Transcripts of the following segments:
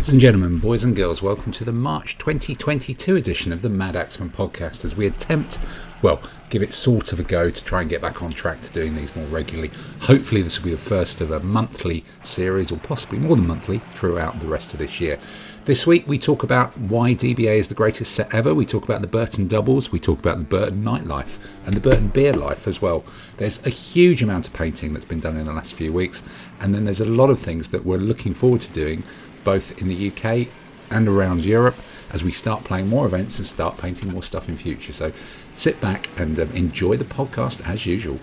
Ladies and gentlemen, boys and girls, welcome to the March 2022 edition of the Mad Axeman podcast as we attempt, well, give it sort of a go to try and get back on track to doing these more regularly. Hopefully this will be the first of a monthly series, or possibly more than monthly, throughout the rest of this year. This week we talk about why DBA is the greatest set ever, we talk about the Burton doubles, we talk about the Burton nightlife and the Burton beer life as well. There's a huge amount of painting that's been done in the last few weeks, and then there's a lot of things that we're looking forward to doing both in the UK and around Europe as we start playing more events and start painting more stuff in future. So sit back and enjoy the podcast as usual.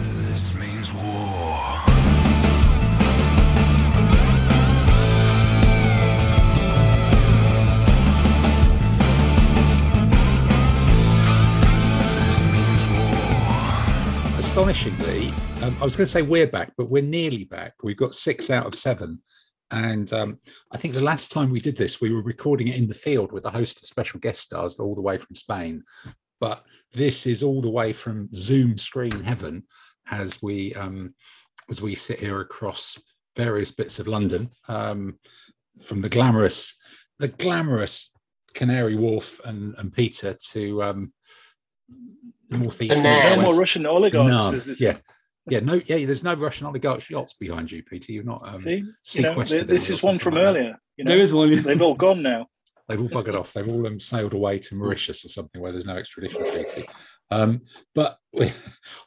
This means war. Astonishingly, I was going to say we're back, but we're nearly back. We've got 6 out of 7. And I think the last time we did this, we were recording it in the field with a host of special guest stars all the way from Spain. But this is all the way from Zoom screen heaven as we sit here across various bits of London, from the glamorous Canary Wharf and Peter to northeast. And no more Russian oligarchs. There's no Russian oligarch yachts behind you, Peter. You're not sequestered. This is one from like earlier. You know? There is one. They've all gone now. They've all buggered off. They've all sailed away to Mauritius or something where there's no extradition treaty. But I'm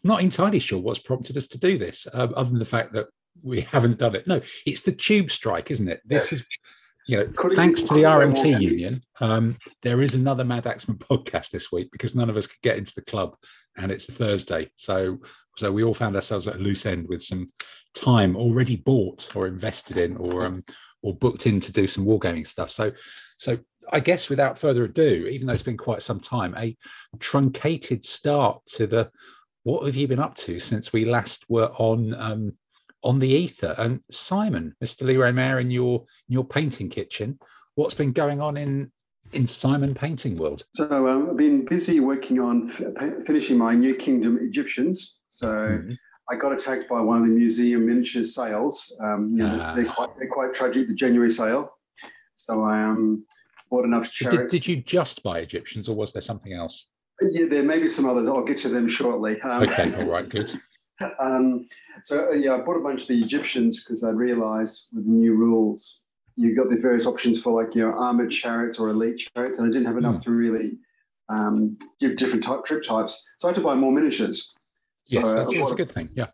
not entirely sure what's prompted us to do this, other than the fact that we haven't done it. No, it's the tube strike, isn't it? This is... You know, thanks to the RMT union, there is another Mad Axeman podcast this week because none of us could get into the club, and it's a Thursday. So we all found ourselves at a loose end with some time already bought or invested in or booked in to do some wargaming stuff. So I guess without further ado, even though it's been quite some time, a truncated start to the what have you been up to since we last were on the ether. And Simon, Mr. Leroy Mayer, in your painting kitchen, what's been going on in Simon painting world? So I've been busy working on finishing my New Kingdom Egyptians. So I got attacked by one of the museum miniature sales. They're quite tragic, the January sale. So I bought enough chariots. Did you just buy Egyptians, or was there something else? Yeah, there may be some others. I'll get to them shortly. Okay, all right, good. I bought a bunch of the Egyptians because I realized with the new rules, you've got the various options for armored chariots or elite chariots, and I didn't have enough to really give different trip types. So I had to buy more miniatures. Yes, so that's a good thing. Yeah.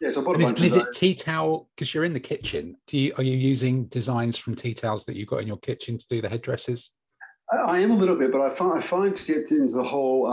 Yeah, so I bought a bunch of those. Is it tea towel? Because you're in the kitchen. Are you using designs from tea towels that you've got in your kitchen to do the headdresses? I am a little bit, but I find to get into the whole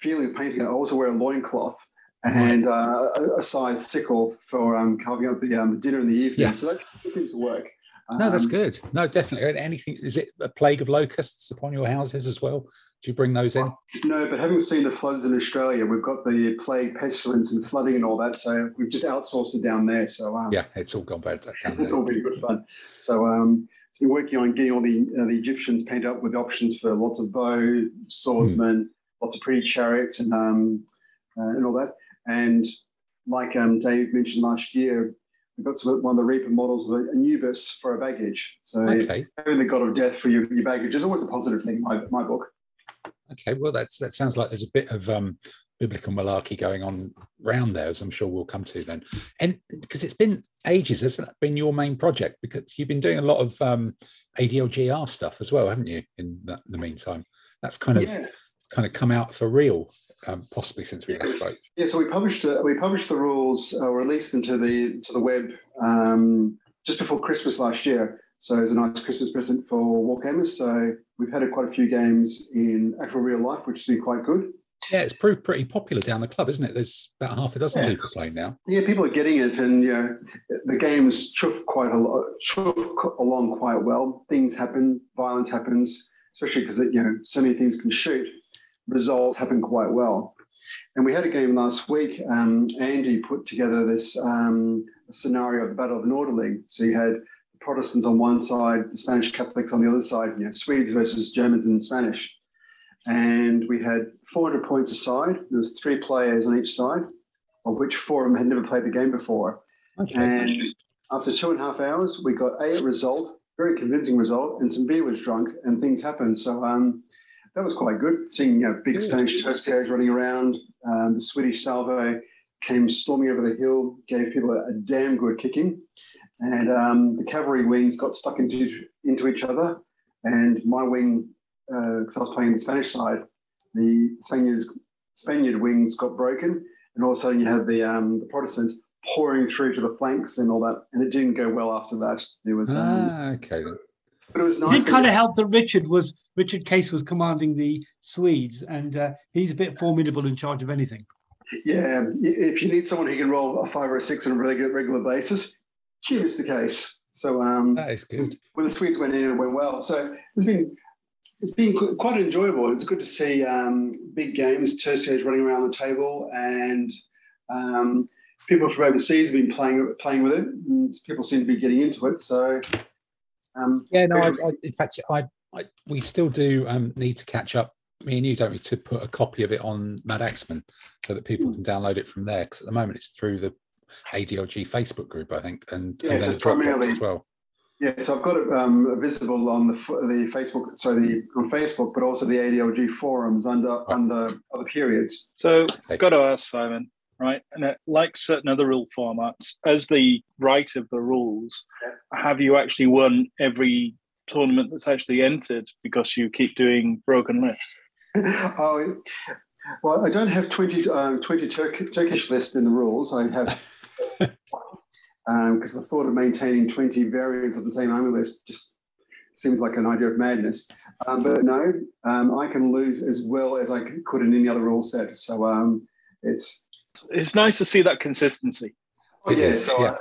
feeling of painting, I also wear a loincloth. And a scythe sickle for carving up the dinner in the evening. Yeah. So that seems to work. No, that's good. No, definitely. Anything, is it a plague of locusts upon your houses as well? Do you bring those in? No, but having seen the floods in Australia, we've got the plague, pestilence and flooding and all that. So we've just outsourced it down there. So it's all gone bad. It's all been good fun. So it's been working on getting all the Egyptians painted up with options for lots of bow, swordsmen, lots of pretty chariots and all that. And like Dave mentioned last year, we got one of the Reaper models of Anubis for a baggage. So having the god of death for your baggage is always a positive thing in my book. Okay, well, that sounds like there's a bit of biblical malarkey going on around there, as I'm sure we'll come to then. And because it's been ages, hasn't that been your main project? Because you've been doing a lot of ADLGR stuff as well, haven't you, in the meantime? That's kind of come out for real. Possibly since we last spoke. Yeah, so we published the rules or released them to the web just before Christmas last year. So it was a nice Christmas present for Wargamers. So we've had quite a few games in actual real life, which has been quite good. Yeah, it's proved pretty popular down the club, isn't it? There's about half a dozen people playing now. Yeah, people are getting it, and the games chuff along quite well. Things happen, violence happens, especially because so many things can shoot. Results happen quite well. And we had a game last week. Andy put together this scenario of the Battle of Norderling. So you had the Protestants on one side, the Spanish Catholics on the other side, Swedes versus Germans and Spanish. And we had 400 points a side. There's 3 players on each side, of which 4 of them had never played the game before. Okay. And After 2.5 hours, we got A, a result, very convincing result, and some beer was drunk, and things happened. So that was quite good, seeing big Spanish tercios running around. The Swedish salvo came storming over the hill, gave people a damn good kicking, and the cavalry wings got stuck into each other, and my wing, because I was playing the Spanish side, the Spaniard wings got broken, and all of a sudden you had the Protestants pouring through to the flanks and all that, and it didn't go well after that. It was okay. But it was nice. It did kind of help that Richard Case was commanding the Swedes, and he's a bit formidable in charge of anything. Yeah, if you need someone who can roll a 5 or a 6 on a regular basis, he is the Case. So that is good. When the Swedes went in, it went well. So it's been quite enjoyable. It's good to see big games, tercios running around the table, and people from overseas have been playing with it, and people seem to be getting into it. So we still do need to catch up. Me and you don't need to put a copy of it on Mad Axeman so that people can download it from there, because at the moment it's through the ADLG Facebook group, I think, and yeah, so primarily as well. Yeah, so I've got it visible on the Facebook, so on Facebook, but also the ADLG forums under other periods. So I've got to ask Simon, right? And like certain other rule formats, as the writer of the rules, have you actually won every tournament that's actually entered because you keep doing broken lists? Oh, well, I don't have 20 Turkish lists in the rules. I have, because the thought of maintaining 20 variants of the same army list just seems like an idea of madness. But no, I can lose as well as I could in any other rule set. So it's nice to see that consistency. Oh, yeah, so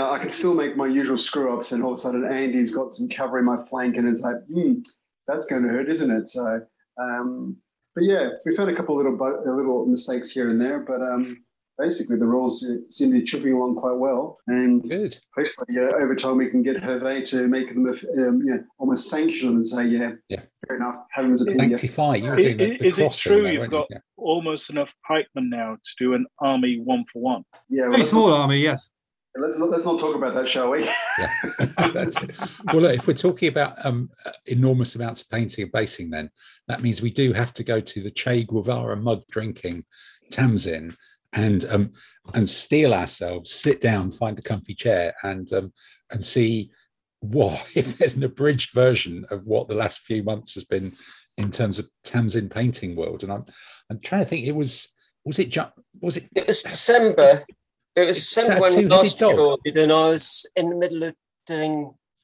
I can still make my usual screw-ups, and all of a sudden Andy's got some cover in my flank, and it's like, that's going to hurt, isn't it? So, but yeah, we found a couple of little mistakes here and there, but basically the rules seem to be chipping along quite well, and good. Hopefully over time we can get Hervé to make them almost sanction them and say, fair enough, have him as a player. Is it true you've got almost enough pikemen now to do an army 1-for-1? Yeah, well, a small army, yes. Let's not talk about that, shall we? Well, look, if we're talking about enormous amounts of painting and basing, then that means we do have to go to the Che Guevara mug drinking Tamsin and steel ourselves, sit down, find a comfy chair, and see what if there's an abridged version of what the last few months has been in terms of Tamsin painting world. And I'm trying to think. It was December. It was December when we last recorded, and I was in the middle of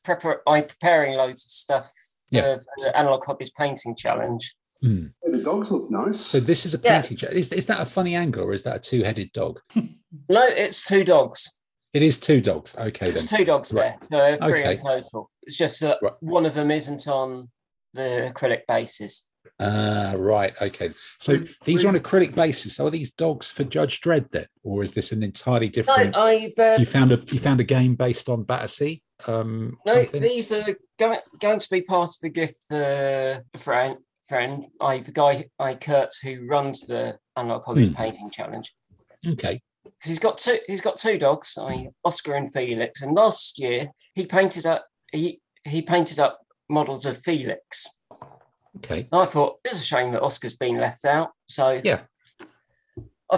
preparing loads of stuff for the Analog Hobbies Painting Challenge. Mm. The dogs look nice. So this is a painting challenge. Is that a funny angle, or is that a two-headed dog? No, it's two dogs. It is two dogs. Okay, it's then. Two dogs there. So three in total. It's just that one of them isn't on the acrylic bases. Right. Okay. So these are on acrylic bases. So are these dogs for Judge Dredd then, or is this an entirely different? No, you found a game based on Battersea. These are going to be part of the gift for a friend. I have a guy, Kurtz, who runs the Analog Hobbies Painting Challenge. Okay. Because he's got two dogs, Oscar and Felix. And last year he painted up models of Felix. Okay. I thought it's a shame that Oscar's been left out. So so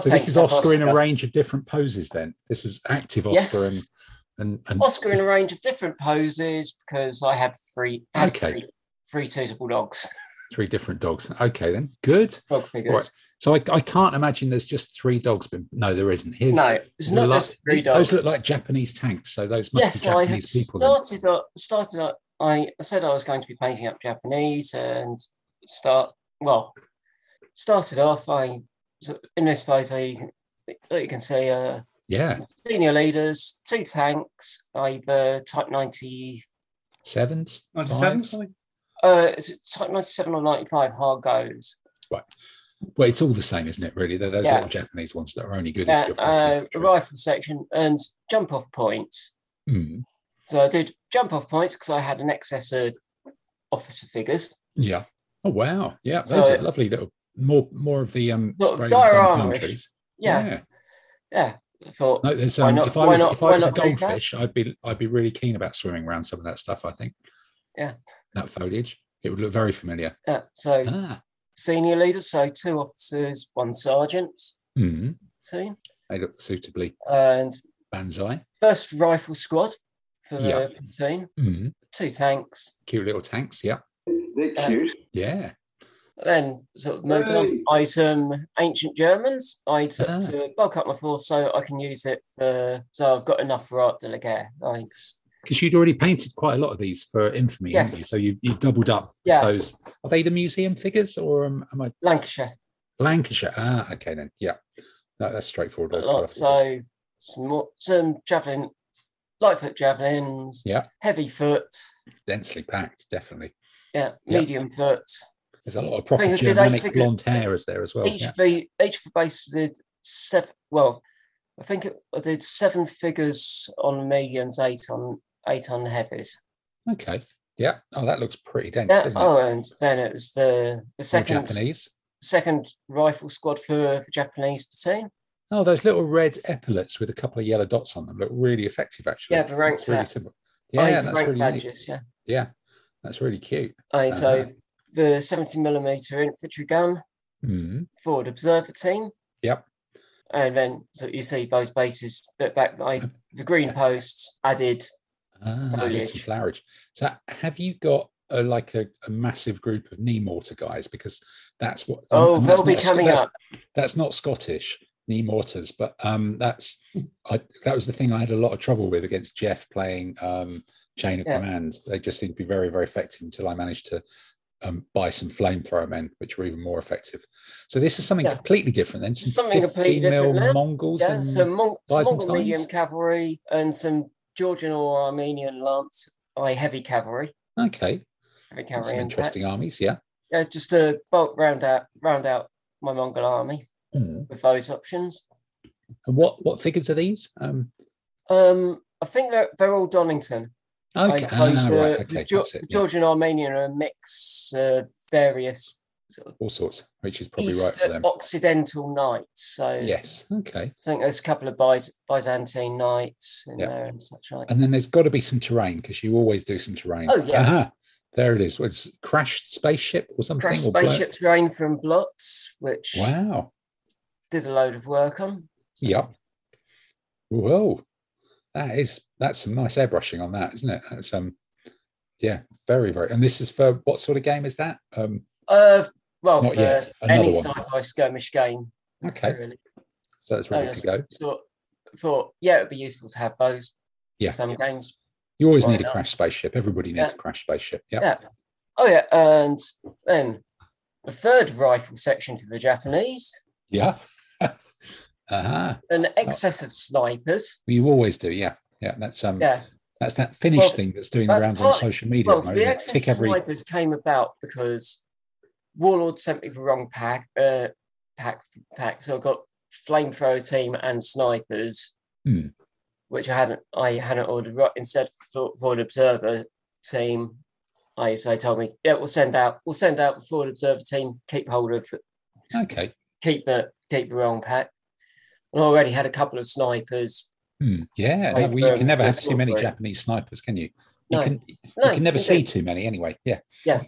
this is Oscar in a range of different poses. Then this is active Oscar and Oscar in a range of different poses, because I had three suitable dogs. Three different dogs. Okay, then good. Dog figures. Right. So I can't imagine there's just three dogs. But no, there isn't. It's not just three dogs. Those look like Japanese tanks. So those must be Japanese people. Started up. I said I was going to be painting up Japanese and started off. In this photo, you can see senior leaders, two tanks, either Type 97s? 97, something? Is it Type 97 or 95 Hargos? Right. Well, it's all the same, isn't it, really? They're those little Japanese ones that are only good if you're rifle section and jump-off points. Mm. So I did jump-off points because I had an excess of officer figures. Yeah. Oh, wow. Yeah, those are lovely little, more of the... diorama. Yeah. Yeah. I thought, no, if I was a goldfish, I'd be really keen about swimming around some of that stuff, I think. Yeah. That foliage. It would look very familiar. Yeah. So senior leaders, so 2 officers, 1 sergeant. Mm-hmm. Team. They look suitably. And Banzai. 1st Rifle Squad for the team. Mm-hmm. 2 tanks. Cute little tanks, yeah. They're cute. Yeah. Then sort of moved on to buy some ancient Germans. I took to bulk up my force so I can use it for. So I've got enough for Art de la Guerre. Thanks. Because you'd already painted quite a lot of these for Infamy, yes. Haven't you? So you doubled up those. Are they the museum figures or am I? Lancashire. Ah, okay then. Yeah, that's straightforward. So some javelin, lightfoot javelins. Yeah. Heavy foot. Densely packed, definitely. Yeah. Medium foot. There's a lot of proper Germanic blonde hair is there as well. Each base did 7. Well, I think I did 7 figures on mediums, 8 on heavies. Okay. Yeah. Oh, that looks pretty dense, doesn't it? Oh, and then it was the second rifle squad for Japanese platoon. Oh, those little red epaulets with a couple of yellow dots on them look really effective, actually. Yeah, the ranked badges. Really that's really badges, neat. Yeah. Yeah, that's really cute. So the 70mm infantry gun, forward observer team. Yep. And then so you see those bases back by the green posts added foliage. Flowerage. So have you got a massive group of Neemortar guys? Because that's what... they'll be coming up. That's not Scottish, Neemortars, but that was the thing I had a lot of trouble with against Jeff playing Chain of Command. They just seemed to be very, very effective until I managed to... buy some flamethrower men, which were even more effective. So this is something completely different then. Something completely different. Mongols and some Mongol medium cavalry and some Georgian or Armenian lance heavy cavalry. Okay. Heavy cavalry. Some interesting armies, yeah. Yeah, just to round out my Mongol army with those options. And what figures are these? I think they're all Donington. Okay. The Georgian Armenian are a mix of various all sorts, which is probably Eastern, right for them. Occidental Knights. So yes, okay. I think there's a couple of Byzantine Knights in there and such like. And then there's got to be some terrain because you always do some terrain. Oh yes, there it is. Was crashed spaceship or something? Crashed spaceship terrain from Blotz, which did a load of work on. So. Yeah. Whoa. That's some nice airbrushing on that, isn't it? That's very, very. And this is for what sort of game is that? Not yet. Any sci-fi skirmish game. Okay. Really. So it's ready to go. So it'd be useful to have those. Yeah. Some games. You always need a crash spaceship. Everybody needs a crash spaceship. Yep. Yeah. Oh yeah, and then the 3rd rifle section for the Japanese. Yeah. An excess of snipers. You always do, yeah. That's that Finnish thing that's doing the rounds on social media. Well, the excess of snipers came about because Warlord sent me the wrong pack. So I got flamethrower team and snipers, which I hadn't ordered. Right, instead for an observer team, they told me, we'll send out the forward observer team. Keep hold of. Okay. Keep the wrong pack. I already had a couple of snipers. Yeah, you can never have too many Japanese snipers, can you? You can never see too many anyway. Yeah. Yeah.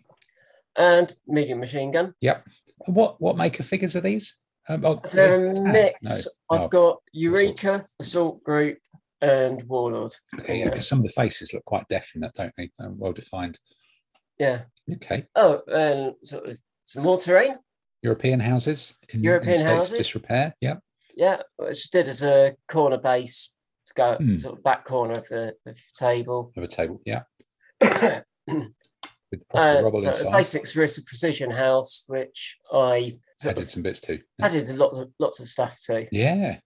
And medium machine gun. Yep. What maker figures are these? They're a mix. No. I've got Eureka, Assault Group, and Warlord. Okay, yeah, because some of the faces look quite definite, don't they? Well defined. Yeah. Okay. Oh, and sort of some more terrain. European houses. In disrepair. Yeah. Yeah, I just did as a corner base to go sort of back corner of the table. Of a table, yeah. With rubble inside. A basic Sarissa precision house, which I added some bits to. Yeah. Added lots of stuff to. Yeah,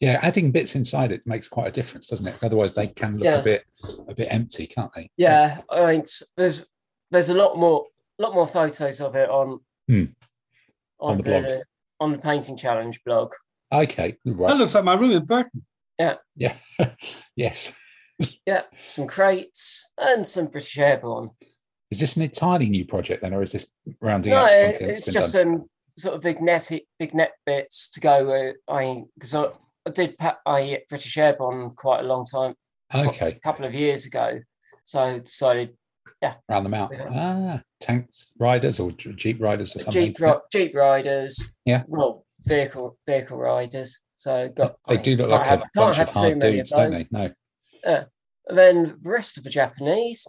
yeah. Adding bits inside it makes quite a difference, doesn't it? Otherwise, they can look a bit empty, can't they? Yeah, I mean, there's a lot more photos of it on the blog. On the Painting Challenge blog. Okay, right. That looks like my room in Burton. Yeah. Yeah. Yes. Yeah, some crates and some British Airborne. Is this an entirely new project then, or is this rounding up something? No, it's just some sort of vignette bits to go with. Because I did a British Air Bond quite a long time. Okay. A couple of years ago. So decided, yeah. Round them out. Ah, tank riders or Jeep riders or something. Jeep riders. Yeah. Well, vehicle riders. So got. They do look like a bunch of hard dudes, don't they? No. Then the rest of the Japanese.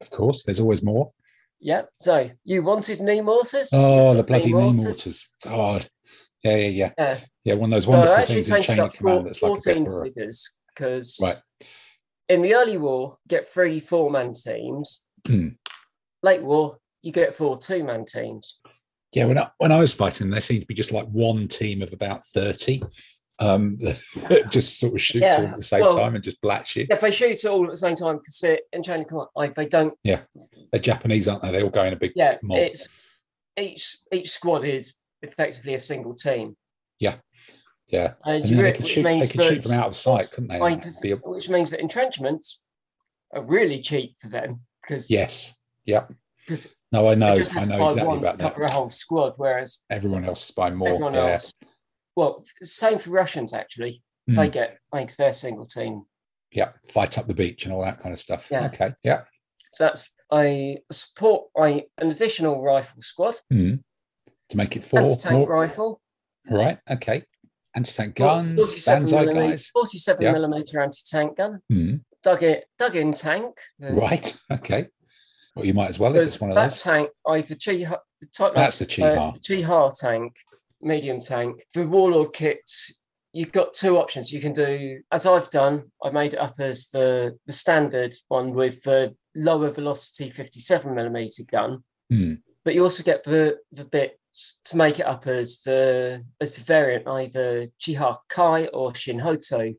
Of course, there's always more. Yeah. So you wanted knee mortars? Oh, the bloody knee mortars. God. Yeah. Yeah, one of those wonderful things in chain of command that's like 14 figures, because in the early war, you get 3 4-man teams. Late war, you get 4 2-man teams. Yeah, when I was fighting, there seemed to be just like one team of about 30 that just sort of shoots all at the same time and just blats you. If they shoot all at the same time, because in chain of command, like, they don't... Yeah, they're Japanese, aren't they? They all go in a big mob. It's, each squad is effectively a single team. Yeah. Yeah, and they could shoot them out of sight, couldn't they? Which means that entrenchments are really cheap for them. Because Because I know exactly about that. Cover a whole squad, whereas everyone else is buying more. Everyone else. Well, same for Russians actually. They get makes their single team. Yeah, fight up the beach and all that kind of stuff. Yeah. Okay. Yeah. So that's an additional rifle squad to make it 4. Anti-tank rifle. Right. Okay. Anti-tank guns, 47 millimeter anti-tank gun, dug-in tank. Right, okay. Well, you might as well if it's one of those. That tank, the Chiha, that's the Chiha tank, medium tank. For Warlord kits, you've got 2 options. You can do, as I've done, I made it up as the standard one with the lower velocity 57 millimeter gun, but you also get the bit to make it up as the variant, either Chiha Kai or Shinhoto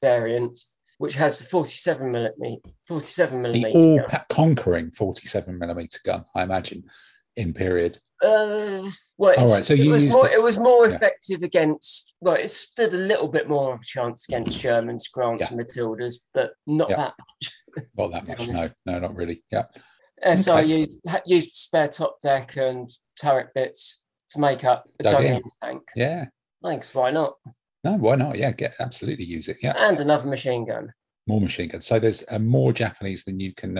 variant, which has the 47 millimeter gun. All-conquering 47 millimeter gun, I imagine, in period. It was more effective against. Well, it stood a little bit more of a chance against Germans, Grants, and Matildas, but not that much. Not that much. No, not really. Yeah. So you used spare top deck and turret bits to make up a dug-in tank. Yeah. Thanks. Why not? No, why not? Yeah, absolutely use it. Yeah. And another machine gun. More machine guns. So there's more Japanese than you can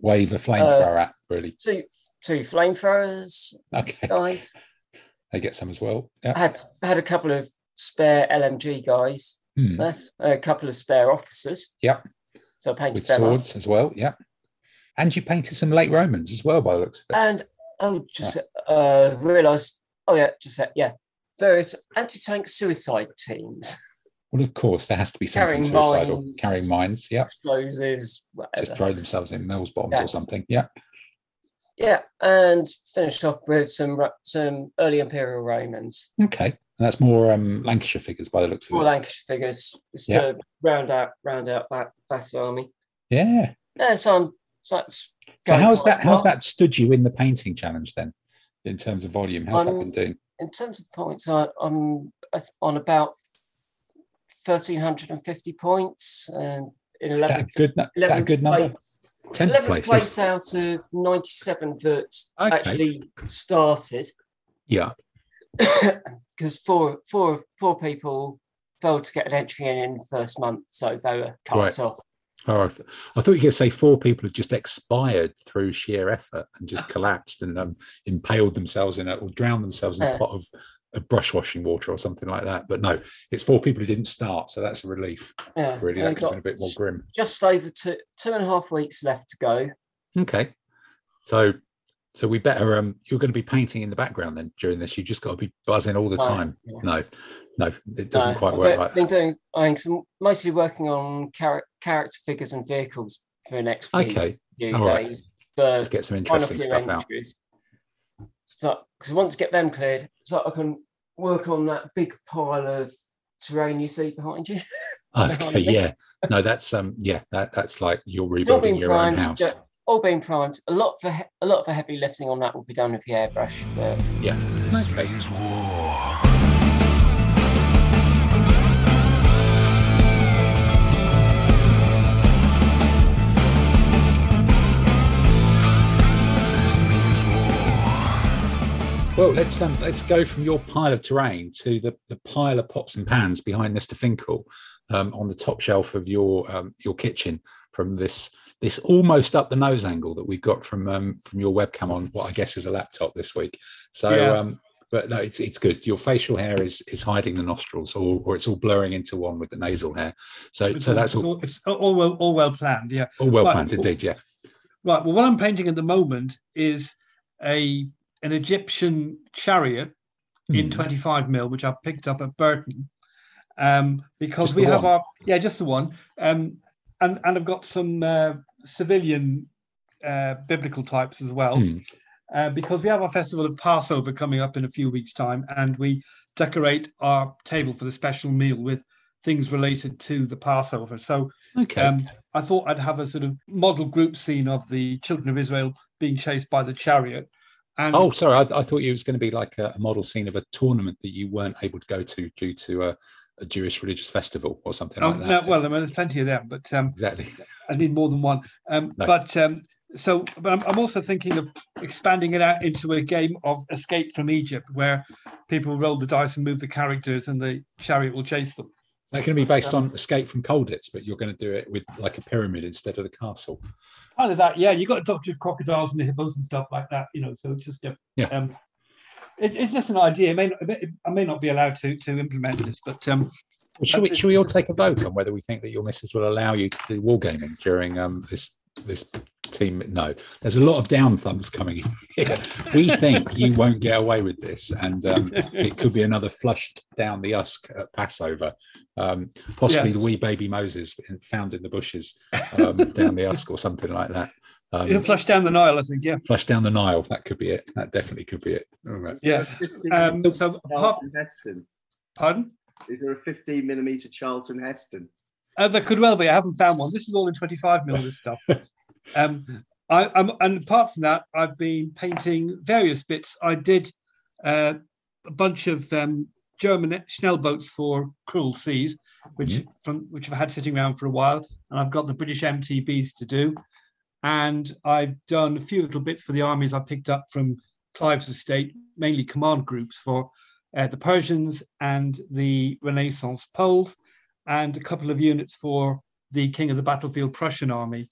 wave a flamethrower at, really. Two flamethrowers. Okay. Guys. They get some as well. Yeah. I had a couple of spare LMG guys left, a couple of spare officers. Yep. Yeah. So I painted them with swords as well. Yeah. And you painted some late Romans as well, by the looks of it. And realised, various anti-tank suicide teams. Well, of course, there has to be something suicidal. Carrying mines, explosives, whatever. Just throw themselves in Mills bombs or something, Yeah, and finished off with some early Imperial Romans. Okay, and that's more Lancashire figures, by the looks of it. More Lancashire figures, just to round out that army. Yeah. Yeah, so how's that stood you in the painting challenge then, in terms of volume? How's that been doing? In terms of points, I'm on about 1,350 points, and in 11th. Is that a good number? 10th place out of 97 that actually started. Yeah, because four people failed to get an entry in the first month, so they were cut off. Oh, I thought you were going to say 4 people have just expired through sheer effort and just collapsed and impaled themselves in or drowned themselves in a pot of brush washing water or something like that. But no, it's 4 people who didn't start, so that's a relief. Yeah, really, that could have been a bit more grim. Just over 2.5 weeks left to go. Okay, so we better. You're going to be painting in the background then during this. You just got to be buzzing all the time. Yeah. No, it doesn't quite work like that. I've been doing, mostly working on character figures and vehicles for the next few days. Right. Just get some interesting stuff out. So, because once I get them cleared, so I can work on that big pile of terrain you see behind you. Okay, yeah. No, that's that's like you're rebuilding your own house. All been primed. A lot of the heavy lifting on that will be done with the airbrush. But yeah. This means war. Well, let's go from your pile of terrain to the pile of pots and pans behind Mr. Finkel on the top shelf of your kitchen, from this almost up the nose angle that we've got from your webcam on what I guess is a laptop this week. So, yeah. But no, it's good. Your facial hair is hiding the nostrils, or it's all blurring into one with the nasal hair. So that's all. It's all well planned. Yeah. All well planned indeed. Yeah. Right. Well, what I'm painting at the moment is an Egyptian chariot in 25 mil, which I picked up at Burton, because we have just the one. And I've got some civilian biblical types as well, because we have our festival of Passover coming up in a few weeks' time, and we decorate our table for the special meal with things related to the Passover. So I thought I'd have a sort of model group scene of the children of Israel being chased by the chariot. And I thought it was going to be like a model scene of a tournament that you weren't able to go to due to a Jewish religious festival or something like that. No, well, I mean, there's plenty of them, but exactly, I need more than one. But I'm also thinking of expanding it out into a game of Escape from Egypt, where people roll the dice and move the characters, and the chariot will chase them. That's going to be based on Escape from Colditz, but you're going to do it with like a pyramid instead of the castle. Kind of that, yeah. You've got Dr. Crocodiles and the hippos and stuff like that, you know. So it's just, it's just an idea. I may not be allowed to implement this, but should we all take a vote on whether we think that your missus will allow you to do wargaming during this team? No, there's a lot of down thumbs coming in here. We think you won't get away with this, and it could be another flushed down the Usk at Passover, possibly the wee baby Moses found in the bushes down the Usk or something like that. It'll flush down the Nile, I think. Yeah, flush down the Nile. That could be it. That definitely could be it. All right. Yeah. So Charlton Heston. Pardon? Is there a 15 millimeter Charlton Heston? There could well be. I haven't found one. This is all in 25 mil, this stuff. And apart from that, I've been painting various bits. I did a bunch of German Schnellboats for Cruel Seas, which I've had sitting around for a while, and I've got the British MTBs to do. And I've done a few little bits for the armies I picked up from Clive's estate, mainly command groups for the Persians and the Renaissance Poles, and a couple of units for the King of the Battlefield Prussian Army.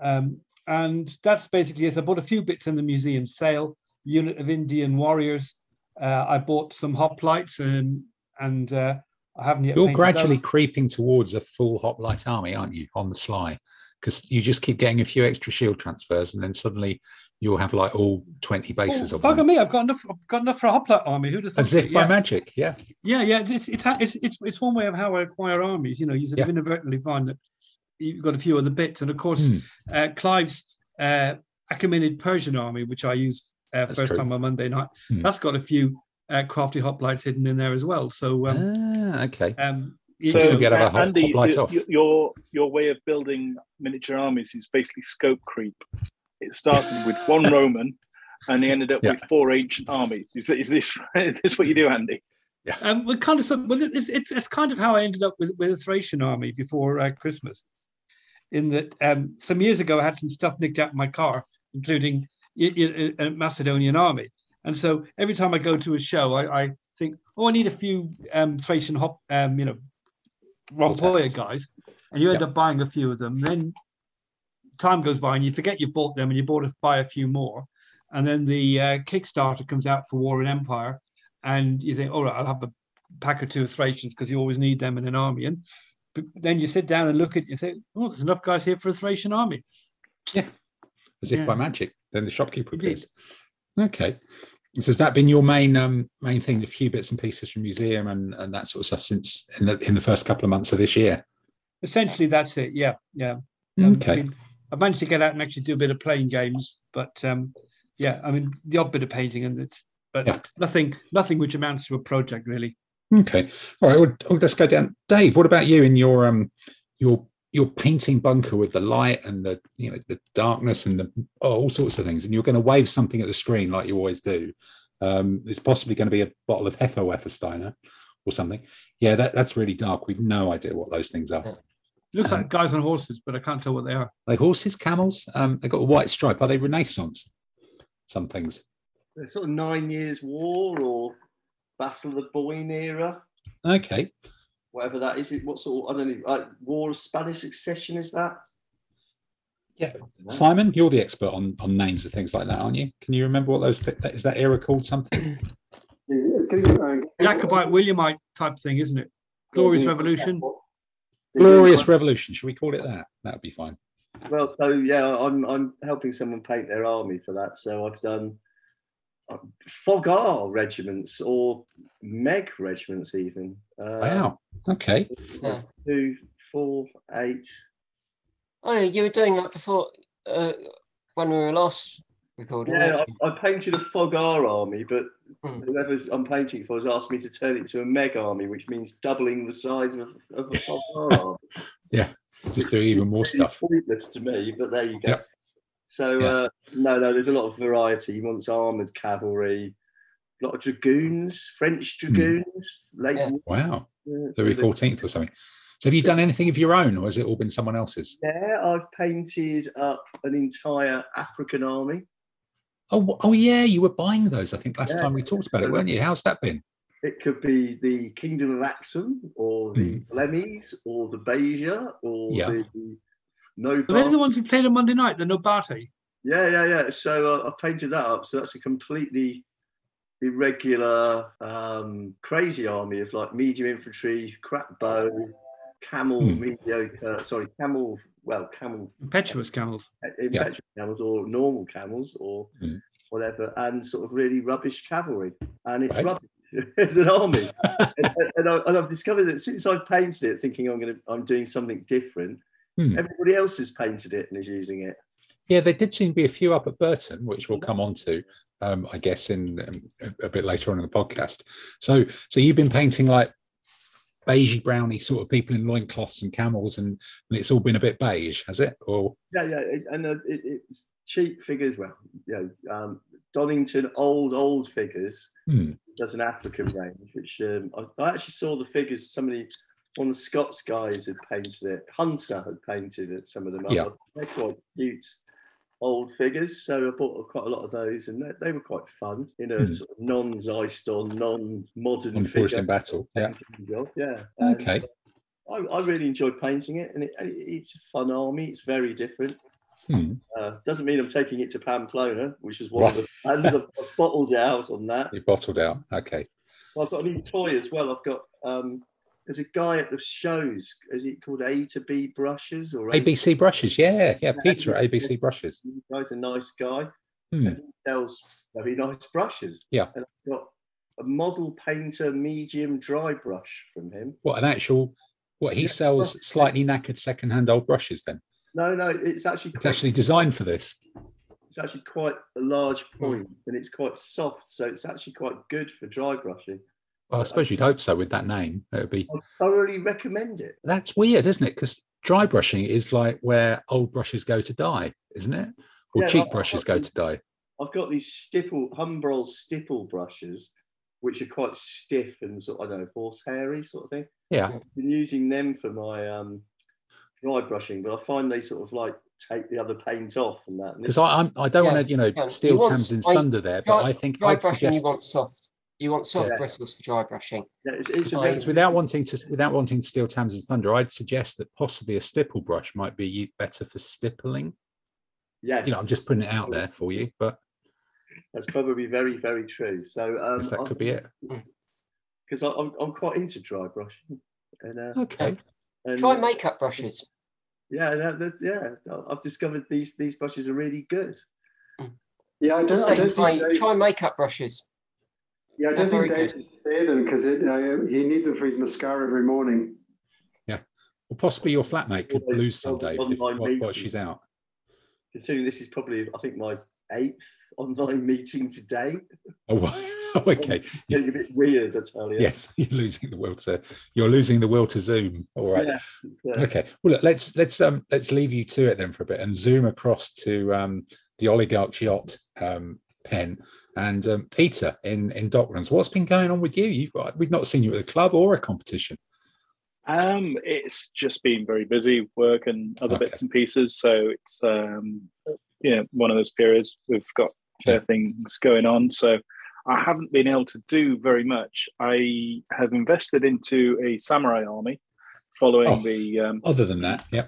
And that's basically it. I bought a few bits in the museum sale, unit of Indian warriors. I bought some hoplites, and I haven't yet. You're gradually creeping towards a full hoplite army, aren't you, on the sly? Because you just keep getting a few extra shield transfers, and then suddenly you'll have like all 20 bases. Bugger me! I've got enough for a hoplite army. Who'd have thought? As if by magic, yeah. Yeah, yeah. It's one way of how I acquire armies. You know, you sort of inadvertently find that you've got a few other bits, and of course, Clive's Achaemenid Persian army, which I used first time on Monday night, that's got a few crafty hoplites hidden in there as well. So So Andy, your way of building miniature armies is basically scope creep. It started with one Roman, and they ended up with four ancient armies. Is this what you do, Andy? Yeah. It's kind of how I ended up with a Thracian army before Christmas. In that, some years ago, I had some stuff nicked out in my car, including a Macedonian army. And so every time I go to a show, I think, I need a few Thracian Rompoya guys, and you end up buying a few of them. Then time goes by and you forget you bought them, and you buy a few more, and then the Kickstarter comes out for War and Empire, and you think, all right, I'll have a pack or two of Thracians, because you always need them in an army. And but then you sit down and look at it, you think, oh, there's enough guys here for a Thracian army. Yeah, as if by magic. Then the shopkeeper goes, okay. So has that been your main thing, a few bits and pieces from museum and that sort of stuff since in the first couple of months of this year? Essentially, that's it. Yeah. Okay. I've managed to get out and actually do a bit of playing games, but the odd bit of painting, but nothing which amounts to a project really. Okay. All right. Well, let's go down. Dave, what about you in your painting bunker with the light and the the darkness and the all sorts of things, and you're going to wave something at the screen like you always do. It's possibly going to be a bottle of Hefeweffersteiner or something. Yeah, that's really dark. We've no idea what those things are. Looks like guys on horses, but I can't tell what they are. Are they horses, camels? They've got a white stripe. Are they Renaissance? Some things. the sort of 9 Years' War or Battle of the Boyne era. Okay. Whatever that is, what sort of, I don't know, like War of Spanish Succession is that? Yeah. Simon, you're the expert on names of things like that, aren't you? Can you remember what those, is that era called something? Jacobite Williamite type thing, isn't it? Glorious Revolution. Glorious Revolution, should we call it that? That would be fine. Well, so yeah, I'm helping someone paint their army for that. So I've done Fogar regiments or Meg regiments even. Wow. Okay. 2, 4, 8. Oh, you were doing that before when we were last recording. Yeah, I painted a Fogar army, but whoever I'm painting for has asked me to turn it to a Meg army, which means doubling the size of a Fogar army. Yeah. Just do even more stuff. Pointless to me, but there you go. Yep. So no, there's a lot of variety. He wants armoured cavalry, a lot of dragoons, French dragoons. Wow, so the 14th or something. So have you done anything of your own, or has it all been someone else's? Yeah, I've painted up an entire African army. Oh yeah, you were buying those. I think last time we talked about it, weren't you? How's that been? It could be the Kingdom of Axum, or the Blemies, or the Beja, or the Nobate. Are they the ones who played on Monday night, the Nobate? Yeah. So I've painted that up. So that's a completely irregular, crazy army of like medium infantry, crap bow, camel, impetuous camels. Impetuous camels, or normal camels, or whatever, and sort of really rubbish cavalry. And it's rubbish. It's an army, and I've discovered that since I've painted it, thinking I'm doing something different. Everybody else has painted it and is using it. Yeah, there did seem to be a few up at Burton, which we'll come on to, I guess, in a bit later on in the podcast. So you've been painting like beigey, browny sort of people in loincloths and camels, and it's all been a bit beige, has it? Or it's cheap figures. Well, Donington old figures. Does an African range, which I actually saw the figures. One of the Scots guys had painted it. Hunter had painted it. Some of them. Yeah. They're quite cute old figures. So I bought quite a lot of those, and they were quite fun. Sort of non-Zeiston, non-modern figure. In battle. Yeah. Yeah. And okay. I really enjoyed painting it, and it's a fun army. It's very different. Doesn't mean I'm taking it to Pamplona, which is one of the plans. I've bottled out on that. You bottled out, okay. Well, I've got an employee as well. I've got there's a guy at the shows. Is it called A to B Brushes or ABC Brushes? Yeah. Peter at ABC Brushes. He's a nice guy. And he sells very nice brushes. Yeah. And I've got a model painter medium dry brush from him. He sells slightly knackered secondhand old brushes then. No, it's actually designed for this. It's actually quite a large point, and it's quite soft, so it's actually quite good for dry brushing. Well, I suppose you'd hope so with that name. I thoroughly recommend it. That's weird, isn't it? Because dry brushing is like where old brushes go to die, isn't it? Or cheap brushes go to die. I've got these Humbrol stipple brushes, which are quite stiff and sort of, I don't know, horsehairy sort of thing. Yeah. I've been using them for my dry brushing, but I find they sort of like take the other paint off and that. Because I don't want to, steal Camden's thunder there, but I think dry brushing suggest... you want soft bristles for dry brushing. Yeah, it's without wanting to steal Camden's thunder, I'd suggest that possibly a stipple brush might be better for stippling. Yes, I'm just putting it out there for you, but that's probably very, very true. So could be it. Because I'm quite into dry brushing. And, okay. And try makeup brushes. I've discovered these brushes are really good. Yeah, try makeup brushes. Yeah, I don't think Dave should say them because he needs them for his mascara every morning. Yeah, well, possibly your flatmate could lose some, Dave, while she's out. Considering this is probably, I think, my 8th online meeting today. Oh, wow. Okay. You're a bit weird, I tell you. Yes, you're losing the will to Zoom. All right. Yeah. Okay. Well, look, let's leave you to it then for a bit and zoom across to the Oligarch's Yacht pen and Peter in Docklands. What's been going on with you? We've not seen you at a club or a competition. It's just been very busy, work and other bits and pieces. So it's one of those periods. We've got There are things going on. So I haven't been able to do very much. I have invested into a samurai army following other than that, yeah.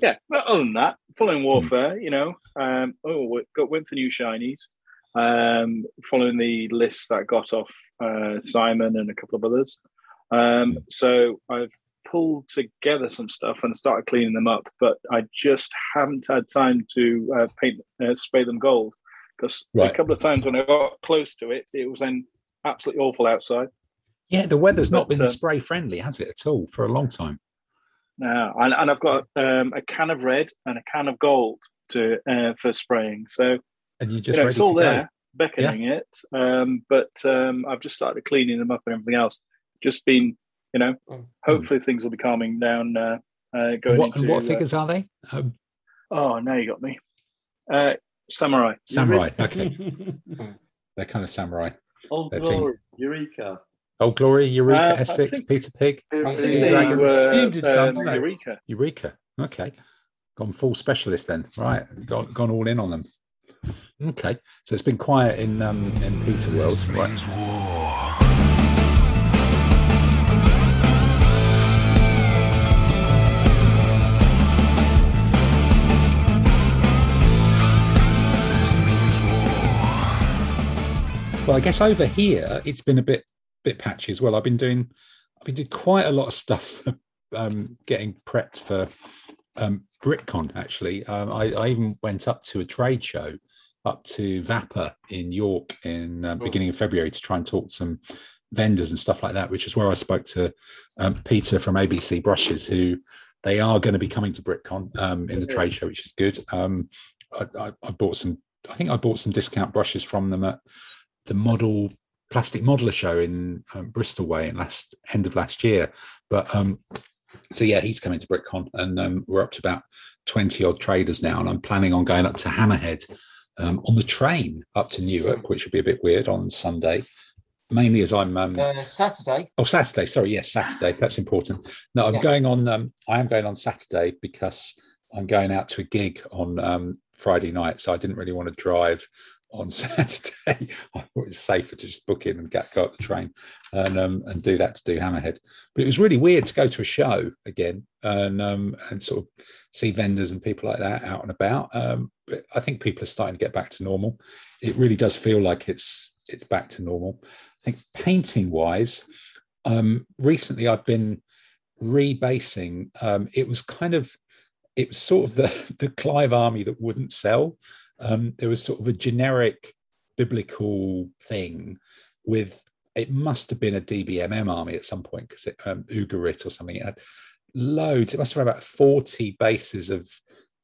Yeah, but other than that, following Warfare, you know, went for new shinies, following the list that got off Simon and a couple of others. So I've pulled together some stuff and started cleaning them up, but I just haven't had time to spray them gold. Because a couple of times when I got close to it, it was then absolutely awful outside. Yeah, the weather's not been spray friendly, has it, at all, for a long time? No, and I've got a can of red and a can of gold to for spraying. So and you just ready it's all to there, go. Beckoning it. But I've just started cleaning them up and everything else. Just been, you know, hopefully things will be calming down. And what figures are they? Now you got me. Samurai. Okay. They're kind of samurai. Old Glory, Eureka. Old Glory, Eureka, Essex, Peter Pig. Eureka. Okay. Gone full specialist then. Right. Gone all in on them. Okay. So it's been quiet in Peter World. This means war. Well, I guess over here it's been a bit patchy as well. I've been doing quite a lot of stuff, getting prepped for BritCon. Actually, I even went up to a trade show up to Vapa in York in beginning of February to try and talk to some vendors and stuff like that. Which is where I spoke to Peter from ABC Brushes, who they are going to be coming to BritCon in the trade show, which is good. I bought some discount brushes from them at the plastic modeler show in Bristol way in end of last year, but he's coming to BritCon, and we're up to about 20 odd traders now, and I'm planning on going up to Hammerhead on the train up to Newark, which would be a bit weird, on Sunday, mainly as I'm Saturday. Saturday, that's important. No, I'm going on I am going on Saturday because I'm going out to a gig on Friday night, so I didn't really want to drive on Saturday. I thought it was safer to just book in and go up the train and do that to do Hammerhead. But it was really weird to go to a show again and sort of see vendors and people like that out and about. But I think people are starting to get back to normal. It really does feel like it's back to normal. I think painting wise, recently I've been rebasing. It was sort of the Clive army that wouldn't sell. There was sort of a generic biblical thing with, it must have been a DBMM army at some point, because Ugarit or something, it had loads. It must have had about 40 bases of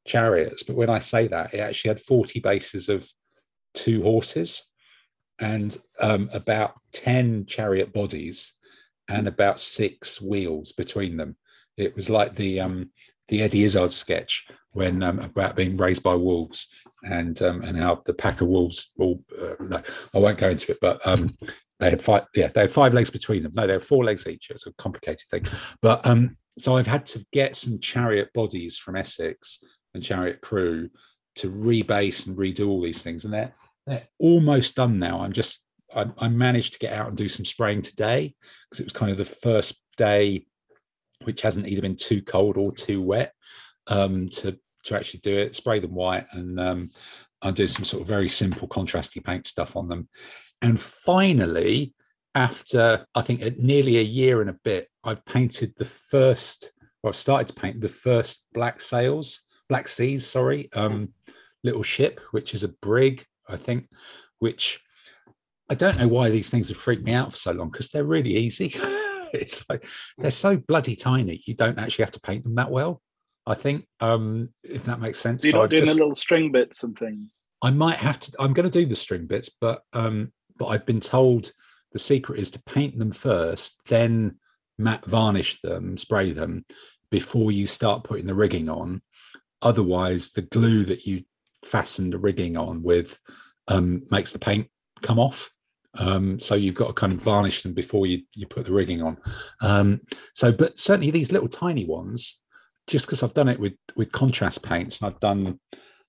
chariots. But when I say that, it actually had 40 bases of 2 horses and about 10 chariot bodies and about 6 wheels between them. It was like the Eddie Izzard sketch when about being raised by wolves and how the pack of wolves all I won't go into it, but they had 5 legs between them. No, they had 4 legs each. It was a complicated thing. But so I've had to get some chariot bodies from Essex and chariot crew to rebase and redo all these things, and they're almost done now. I managed to get out and do some spraying today, because it was kind of the first day which hasn't either been too cold or too wet to actually do it, spray them white, and I'll do some sort of very simple contrasty paint stuff on them. And finally, after I think nearly a year and a bit, I've started to paint the first Black Seas little ship, which is a brig, I think, which I don't know why these things have freaked me out for so long, because they're really easy. It's like they're so bloody tiny, you don't actually have to paint them that well, I think, if that makes sense. So you're not doing the little string bits and things? I might have to. I'm going to do the string bits, but I've been told the secret is to paint them first, then matte varnish them, spray them, before you start putting the rigging on. Otherwise, the glue that you fasten the rigging on with makes the paint come off. So you've got to kind of varnish them before you put the rigging on. But certainly these little tiny ones, just because I've done it with contrast paints, and I've done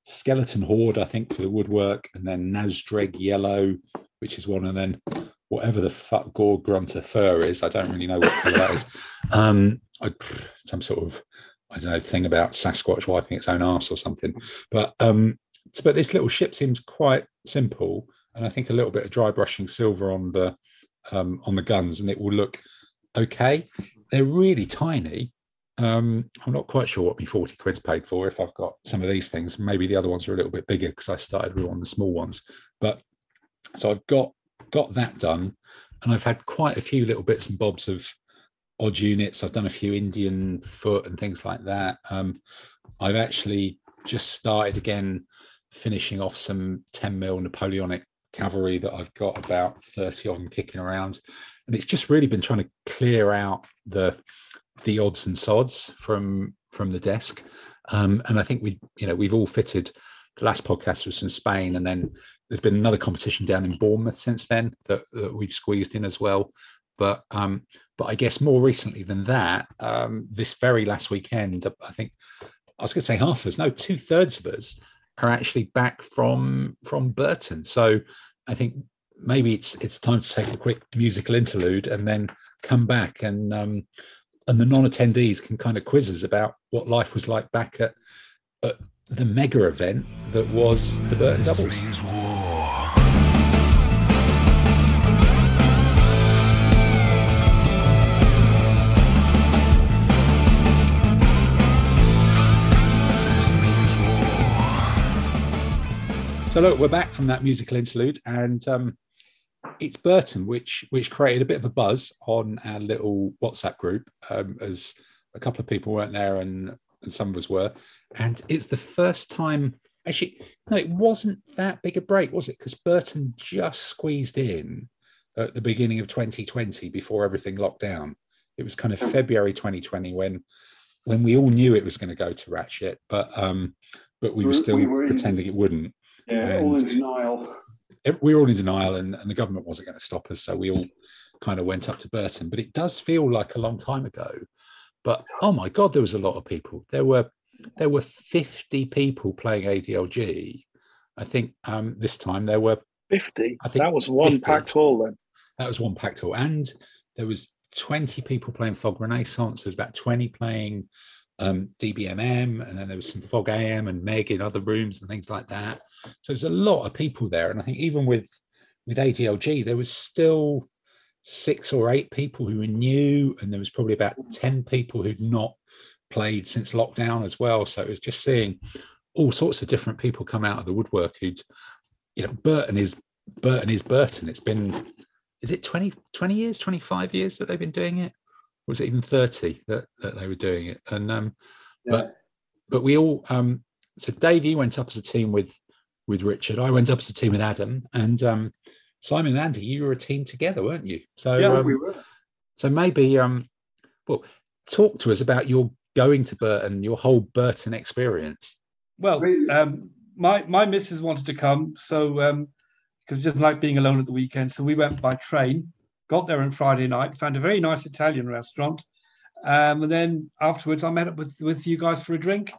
Skeleton Horde, I think, for the woodwork, and then Nazdreg Yellow, which is one, and then whatever the fuck Gore Grunter Fur is. I don't really know what colour that is. Some sort of, I don't know, thing about Sasquatch wiping its own arse or something. But this little ship seems quite simple, and I think a little bit of dry brushing silver on the guns, and it will look okay. They're really tiny. I'm not quite sure what my 40 quid's paid for if I've got some of these things. Maybe the other ones are a little bit bigger because I started with one of the small ones. But so I've got that done, and I've had quite a few little bits and bobs of odd units. I've done a few Indian foot and things like that. I've actually just started again finishing off some 10 mil Napoleonic cavalry that I've got about 30 of them kicking around, and it's just really been trying to clear out the odds and sods from the desk. And I think we've all fitted. The last podcast was from Spain, and then there's been another competition down in Bournemouth since then that we've squeezed in as well. But I guess more recently than that, this very last weekend, I think I was going to say half of us, no, 2/3 of us are actually back from Burton. So I think maybe it's time to take a quick musical interlude and then come back and the non-attendees can kind of quiz us about what life was like back at the mega event that was the Burton Doubles. So look, we're back from that musical interlude, and it's Burton, which created a bit of a buzz on our little WhatsApp group, as a couple of people weren't there and some of us were. And it's the first time, actually, no, it wasn't that big a break, was it? Because Burton just squeezed in at the beginning of 2020 before everything locked down. It was kind of February 2020 when we all knew it was going to go to ratchet, but we were still pretending it wouldn't. Yeah, and all in denial. We were all in denial, and the government wasn't going to stop us, so we all kind of went up to Burton. But it does feel like a long time ago. But oh my God, there was a lot of people. There were 50 people playing ADLG. I think this time there were 50. I think that was one 50. Packed hall then. That was one packed hall, and there was 20 people playing Fog Renaissance. There was about 20 playing DBMM, and then there was some Fog AM and Meg in other rooms and things like that. So there's a lot of people there, and I think even with ADLG, there was still 6 or 8 people who were new, and there was probably about 10 people who'd not played since lockdown as well. So it was just seeing all sorts of different people come out of the woodwork who'd, Burton is Burton. It's been, is it 20 years, 25 years that they've been doing it? Or was it even 30 that they were doing it? And but we all, so Davey went up as a team with Richard. I went up as a team with Adam, and Simon and Andy, you were a team together, weren't you? So yeah, we were. So maybe, well, talk to us about your going to Burton, your whole Burton experience. Well, my missus wanted to come, so because just like being alone at the weekend, so we went by train, got there on Friday night, found a very nice Italian restaurant, and then afterwards I met up with you guys for a drink.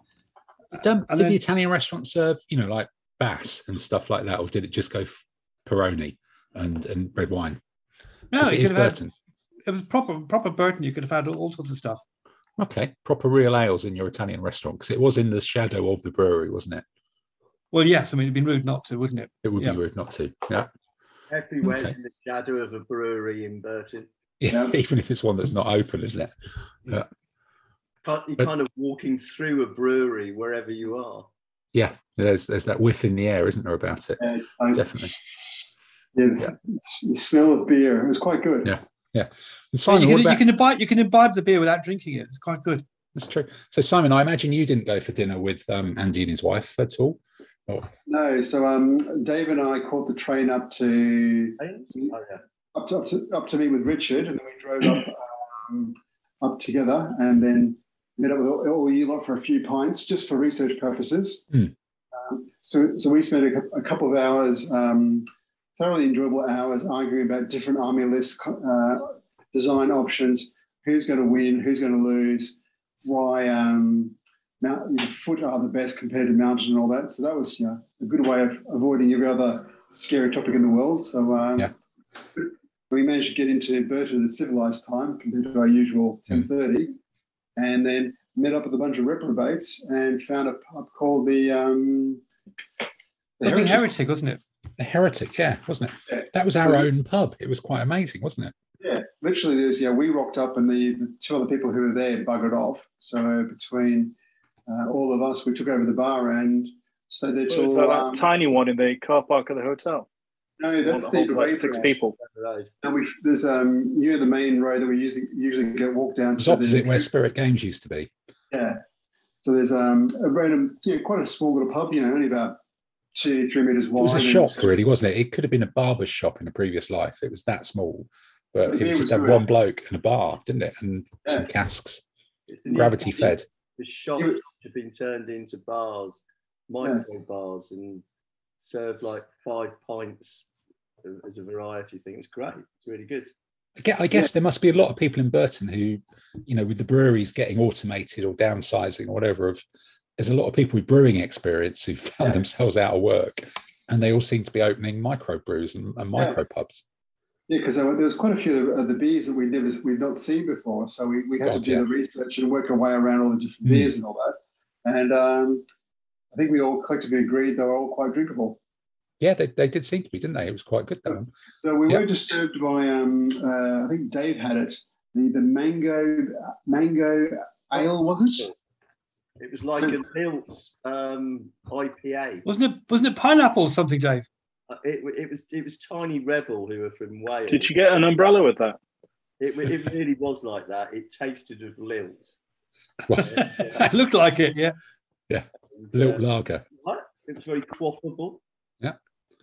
Did the Italian restaurant serve, like Bass and stuff like that, or did it just go Peroni and red wine? No, it is Burton. It was proper Burton. You could have had all sorts of stuff. Okay, proper real ales in your Italian restaurant, because it was in the shadow of the brewery, wasn't it? Well, yes. I mean, it'd be rude not to, wouldn't it? It would be rude not to. Yeah. Everywhere's in the shadow of a brewery in Burton. Yeah, even if it's one that's not open, isn't it? Yeah. You're kind of walking through a brewery wherever you are. Yeah, there's that whiff in the air, isn't there, about it? Definitely. Yeah, the smell of beer. It was quite good. Yeah. Yeah, and Simon, you can imbibe the beer without drinking it. It's quite good. That's true. So Simon, I imagine you didn't go for dinner with Andy and his wife at all. Oh. No. So Dave and I caught the train up to meet with Richard, and then we drove up together, and then met up with all you lot for a few pints, just for research purposes. Mm. So we spent a couple of hours. Thoroughly enjoyable hours arguing about different army lists, design options, who's going to win, who's going to lose, why foot are the best compared to mountain and all that. So that was a good way of avoiding every other scary topic in the world. So we managed to get into Alberta at a civilized time compared to our usual 10:30, and then met up with a bunch of reprobates and found a pub called the Heretic, wasn't it? The Heretic, wasn't it? Yeah. That was our own pub. It was quite amazing, wasn't it? Yeah, literally there's, we rocked up and the two other people who were there buggered off. So between all of us, we took over the bar and stayed there till... So that tiny one in the car park of the hotel? No, that's the way six people. And there's near the main road that we usually go walk down. It's opposite where Spirit Games used to be. Yeah. So there's a random, quite a small little pub, only about 2-3 meters wide. It was a shop, really, wasn't it? It could have been a barber's shop in a previous life. It was that small. But it was just had one bloke and a bar, didn't it? And some casks, gravity fed. The shop had been turned into bars, micro bars, and served like 5 pints as a variety thing. It was great. It's really good. I guess there must be a lot of people in Burton who, with the breweries getting automated or downsizing or whatever, there's a lot of people with brewing experience who found themselves out of work, and they all seem to be opening micro brews and micro pubs. Yeah, because there was quite a few of the beers that we've not seen before, so we had to do the research and work our way around all the different beers and all that. And I think we all collectively agreed they were all quite drinkable. Yeah, they did seem to be, didn't they? It was quite good, though. So we were disturbed by, I think Dave had it, the mango ale, was it? It was like a Pilt's IPA. Wasn't it pineapple or something, Dave? It was Tiny Rebel, who were from Wales. Did you get an umbrella with that? It really was like that. It tasted of lilt. It looked like it, yeah. Lilt lager. It was very quaffable. Yeah.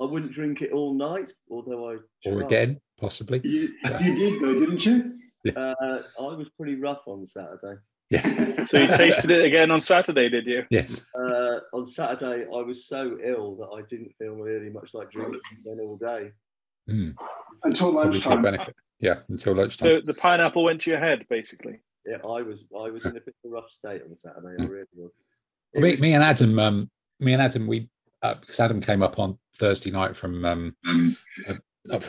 I wouldn't drink it all night, although I tried. Or again, possibly. You did though, didn't you? I was pretty rough on Saturday. Yeah. So you tasted it again on Saturday, did you? Yes. On Saturday, I was so ill that I didn't feel really much like drinking then all day. Mm. Until lunchtime. Benefit. Yeah, until lunchtime. So the pineapple went to your head, basically. Yeah, I was in a bit of a rough state on Saturday. I really was. Me and Adam, we because Adam came up on Thursday night from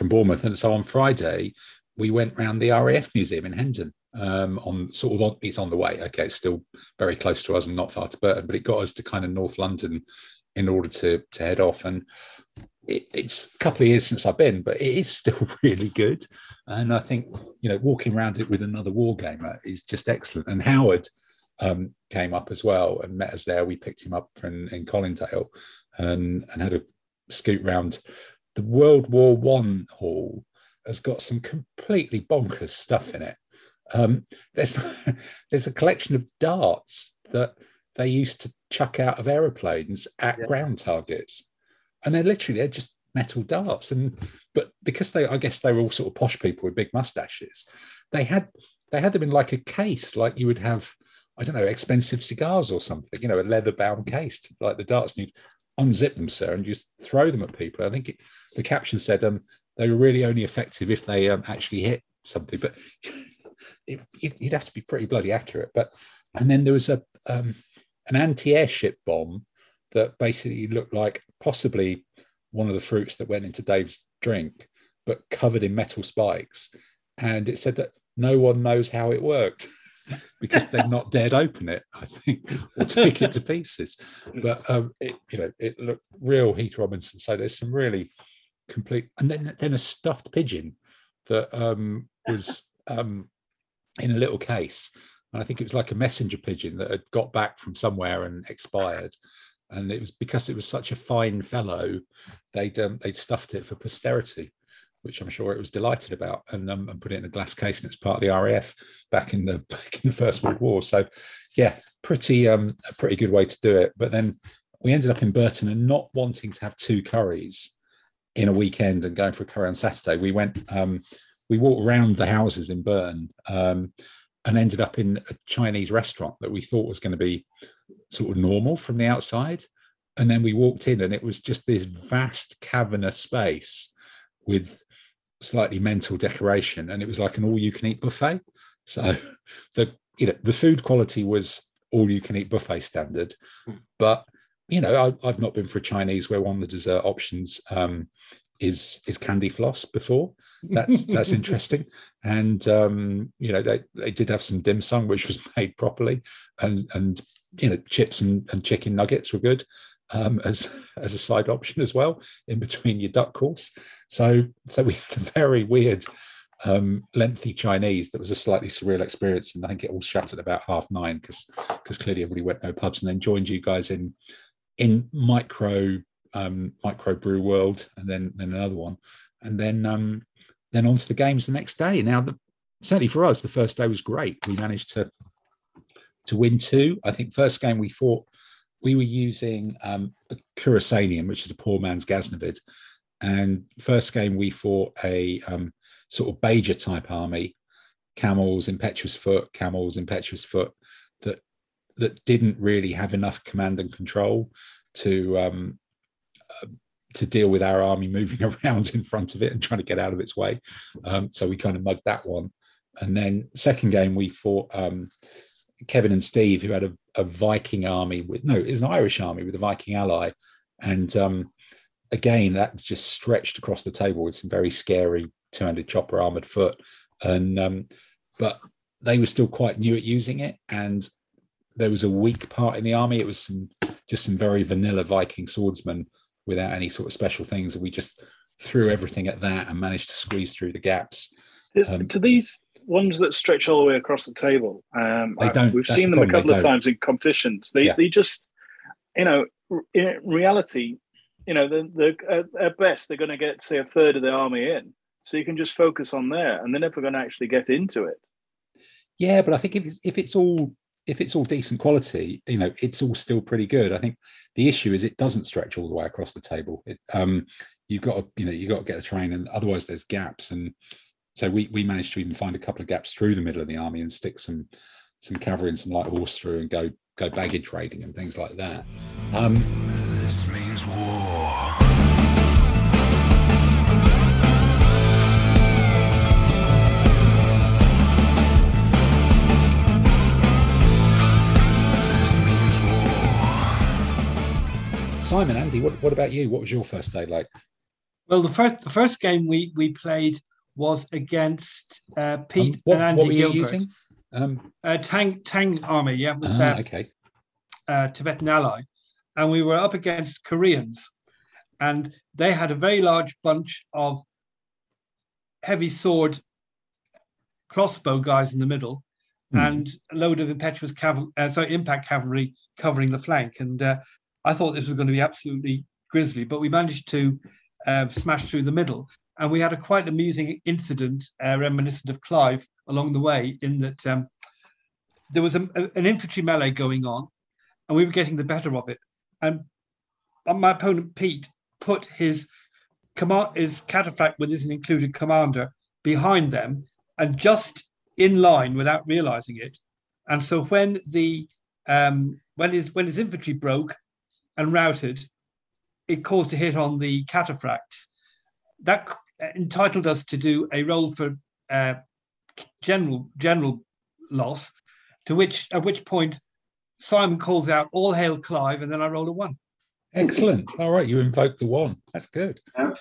Bournemouth, and so on Friday we went round the RAF Museum in Hendon. It's on the way. Okay, it's still very close to us and not far to Burton, but it got us to kind of North London in order to head off. And it's a couple of years since I've been, but it is still really good. And I think, walking around it with another war gamer is just excellent. And Howard came up as well and met us there. We picked him up in Colindale and had a scoot round the World War One hall. Has got some completely bonkers stuff in it. There's a collection of darts that they used to chuck out of aeroplanes at ground targets, and they're just metal darts. But because I guess they were all sort of posh people with big mustaches, they had them in like a case, like you would have, I don't know, expensive cigars or something. A leather-bound case like the darts. And you'd unzip them, sir, and just throw them at people. I think the caption said they were really only effective if they actually hit something, but. You'd have to be pretty bloody accurate, and then there was an anti-airship bomb that basically looked like possibly one of the fruits that went into Dave's drink, but covered in metal spikes, and it said that no one knows how it worked because they've not dared open it, I think, or take it to pieces. But it looked real Heath Robinson. So there's some really complete, and then a stuffed pigeon that was. In a little case, and I think it was like a messenger pigeon that had got back from somewhere and expired, and it was because it was such a fine fellow, they'd stuffed it for posterity, which I'm sure it was delighted about, and put it in a glass case, and it's part of the RAF back in the First World War. So, a pretty good way to do it. But then we ended up in Burton and not wanting to have 2 curries in a weekend and going for a curry on Saturday. We went. We walked around the houses in Burton and ended up in a Chinese restaurant that we thought was going to be sort of normal from the outside. And then we walked in and it was just this vast cavernous space with slightly mental decoration. And it was like an all you can eat buffet. So the food quality was all-you-can-eat buffet standard. But, you know, I've not been for a Chinese where one of the dessert options is candy floss before. That's interesting. And, you know, they did have some dim sum, which was made properly. And you know, chips and chicken nuggets were good as a side option as well, in between your duck course. So we had a very weird, lengthy Chinese that was a slightly surreal experience. And I think it all shut at about 9:30 because clearly everybody went no pubs, and then joined you guys in micro brew world, and then another one, and then on to the games the next day. Now, certainly for us, the first day was great. We managed to win 2. I think first game we fought, we were using a Kurasanian, which is a poor man's Ghaznavid. And first game we fought a sort of Bajor type army, camels, impetuous foot, that didn't really have enough command and control to deal with our army moving around in front of it and trying to get out of its way. So we kind of mugged that one. And then second game we fought Kevin and Steve, who had a Viking army it was an Irish army with a Viking ally. And again, that was just stretched across the table with some very scary two-handed chopper armored foot. And but they were still quite new at using it. And there was a weak part in the army. It was just some very vanilla Viking swordsmen without any sort of special things. And we just threw everything at that and managed to squeeze through the gaps. To these ones that stretch all the way across the table, we've seen them a couple of times in competitions. They just, you know, in reality, you know, at best, they're going to get, say, a third of the army in. So you can just focus on there, and they're never going to actually get into it. Yeah, but I think if it's all decent quality, you know, it's all still pretty good. I think the issue is it doesn't stretch all the way across the table. You've got to get the train, and otherwise there's gaps. And so we managed to even find a couple of gaps through the middle of the army and stick some cavalry and some light horse through and go baggage raiding and things like that. This means war. Simon, Andy, what about you? What was your first day like? Well, the first game we played was against Pete and Andy. What were you using? Tang Army, yeah. With okay. Tibetan ally. And we were up against Koreans. And they had a very large bunch of heavy sword crossbow guys in the middle and a load of impact cavalry covering the flank. And I thought this was going to be absolutely grisly, but we managed to smash through the middle. And we had a quite amusing incident reminiscent of Clive along the way, in that there was an infantry melee going on and we were getting the better of it. And my opponent, Pete, put his cataphract with his included commander behind them and just in line without realizing it. And so when his infantry broke and routed, it caused a hit on the cataphracts. That entitled us to do a roll for general loss, at which point Simon calls out, "All hail Clive," and then I rolled a 1. Excellent. All right, you invoked the 1. That's good. Yeah,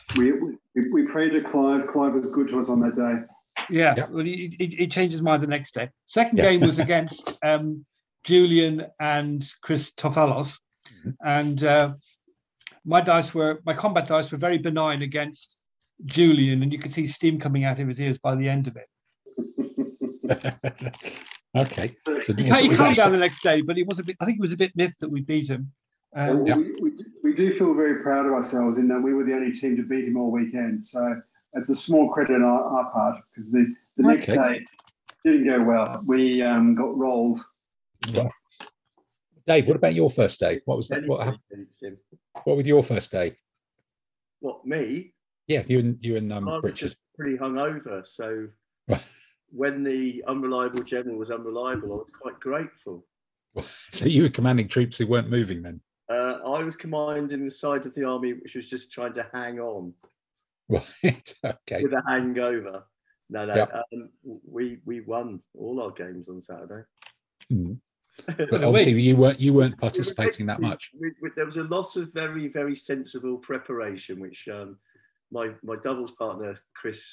we prayed to Clive. Clive was good to us on that day. Yeah, yep. Well, he changed his mind the next day. Second game was against Julian and Chris Tofalos. And my combat dice were very benign against Julian, and you could see steam coming out of his ears by the end of it. Okay, so he calmed down the next day, but I think he was a bit miffed that we beat him. We do feel very proud of ourselves in that we were the only team to beat him all weekend. So that's a small credit on our part, because the next day didn't go well. We got rolled. Yeah. Dave, what about your first day? What was that? What happened? What was your first day? What, me? Yeah, you and Richard. Just pretty hungover, so when the unreliable general was unreliable, I was quite grateful. So you were commanding troops who weren't moving then? I was commanding the side of the army which was just trying to hang on. Right. Okay. With a hangover. No. Yep. We won all our games on Saturday. Mm. But obviously you weren't participating that much. There was a lot of very, very sensible preparation, which my doubles partner, Richard,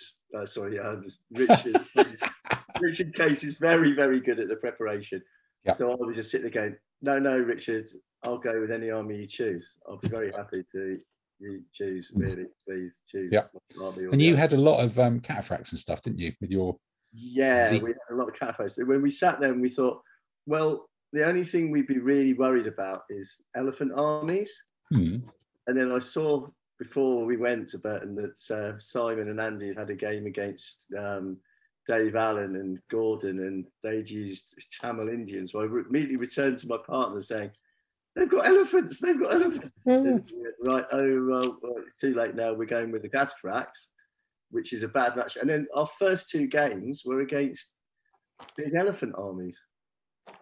Richard Case is very, very good at the preparation. Yeah. So I would just sit there going, no, Richard, I'll go with any army you choose. I'll be very happy to you choose, really, please choose. Yeah. And you had a lot of cataphracts and stuff, didn't you, with your... Yeah, we had a lot of cataphracts. When we sat there and we thought, well, the only thing we'd be really worried about is elephant armies. Hmm. And then I saw before we went to Burton that Simon and Andy had a game against Dave Allen and Gordon, and they'd used Tamil Indians. So I immediately returned to my partner saying, they've got elephants. Mm. Right, well, it's too late now, we're going with the cataphracts, which is a bad match. And then our first two games were against big elephant armies.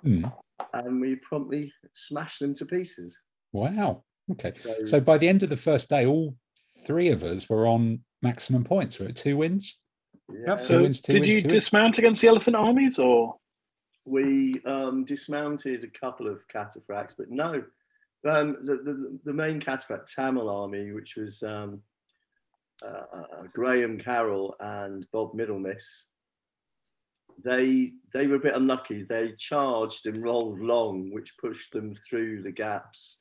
Mm. And we promptly smashed them to pieces. Wow. Okay. So by the end of the first day, all three of us were on maximum points. We were at 2 wins. Yeah. Did you dismount against the elephant armies, or? We dismounted a couple of cataphracts, but no. The main cataphract, Tamil army, which was Graham Carroll and Bob Middlemiss, they were a bit unlucky. They charged and rolled long, which pushed them through the gaps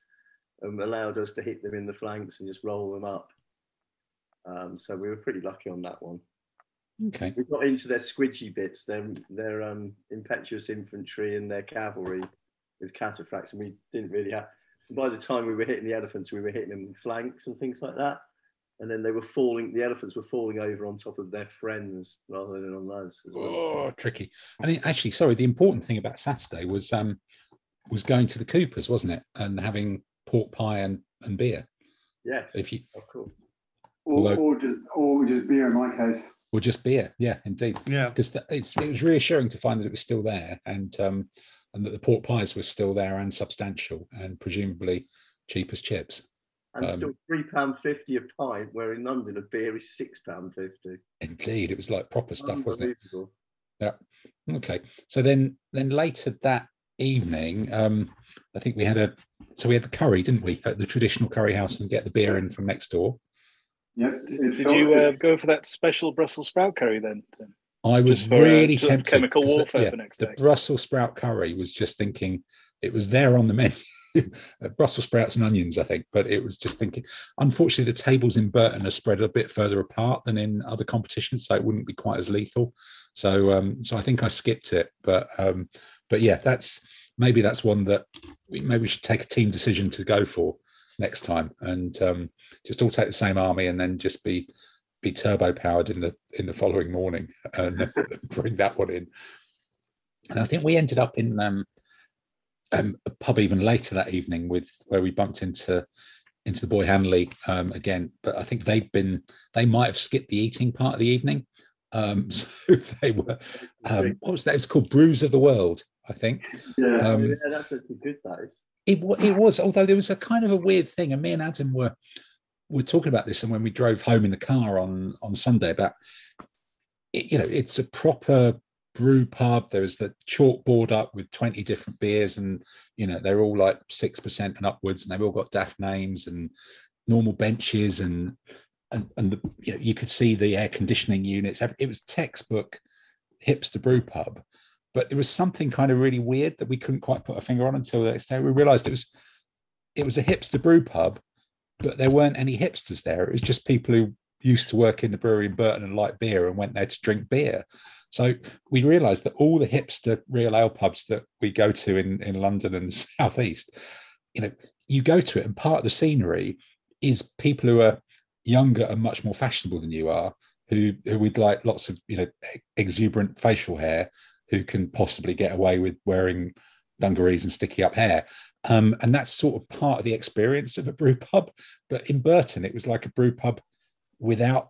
and allowed us to hit them in the flanks and just roll them up. So we were pretty lucky on that one. Okay. We got into their squidgy bits, their impetuous infantry and their cavalry with cataphracts, and we didn't really have... By the time we were hitting the elephants, we were hitting them in flanks and things like that. And then the elephants were falling over on top of their friends rather than on us as well. Oh, tricky. I mean, actually, sorry, the important thing about Saturday was going to the Coopers, wasn't it? And having pork pie and beer. Yes. If you, of course. Or just beer in my case. Or just beer, yeah, indeed. Yeah. Because it was reassuring to find that it was still there, and that the pork pies were still there and substantial and presumably cheap as chips. And still £3.50 a pint, where in London a beer is £6.50. Indeed, it was like proper stuff, wasn't it? Yeah. Okay. So then later that evening, I think we had the curry, didn't we, at the traditional curry house, and get the beer in from next door. Yeah. Did you go for that special Brussels sprout curry then? I was really tempted. Chemical warfare for next day. The Brussels sprout curry was just thinking it was there on the menu. Brussels sprouts and onions, I think, but it was just thinking, unfortunately, the tables in Burton are spread a bit further apart than in other competitions, so it wouldn't be quite as lethal. So I think I skipped it, but yeah, that's one that maybe we should take a team decision to go for next time, and just all take the same army and then just be turbo powered in the following morning and bring that one in. And I think we ended up in a pub even later that evening, where we bumped into the boy Hanley again, but I think they might have skipped the eating part of the evening, so they were what was that? It was called Brews of the World, I think. Yeah, that's a good place. It was, although there was a kind of a weird thing, and me and Adam were talking about this, and when we drove home in the car on Sunday, about it, you know, it's a proper brew pub. There was the chalkboard up with 20 different beers, and you know, they're all like 6% and upwards, and they've all got daft names and normal benches, and the, you know, you could see the air conditioning units. It was textbook hipster brew pub, but there was something kind of really weird that we couldn't quite put a finger on until the next day. We realized it was a hipster brew pub, but there weren't any hipsters there. It was just people who used to work in the brewery in Burton and like beer and went there to drink beer. So we realised that all the hipster real ale pubs that we go to in London and the southeast, you know, you go to it and part of the scenery is people who are younger and much more fashionable than you are, who with like lots of, you know, exuberant facial hair, who can possibly get away with wearing dungarees and sticky up hair. And that's sort of part of the experience of a brew pub. But in Burton, it was like a brew pub without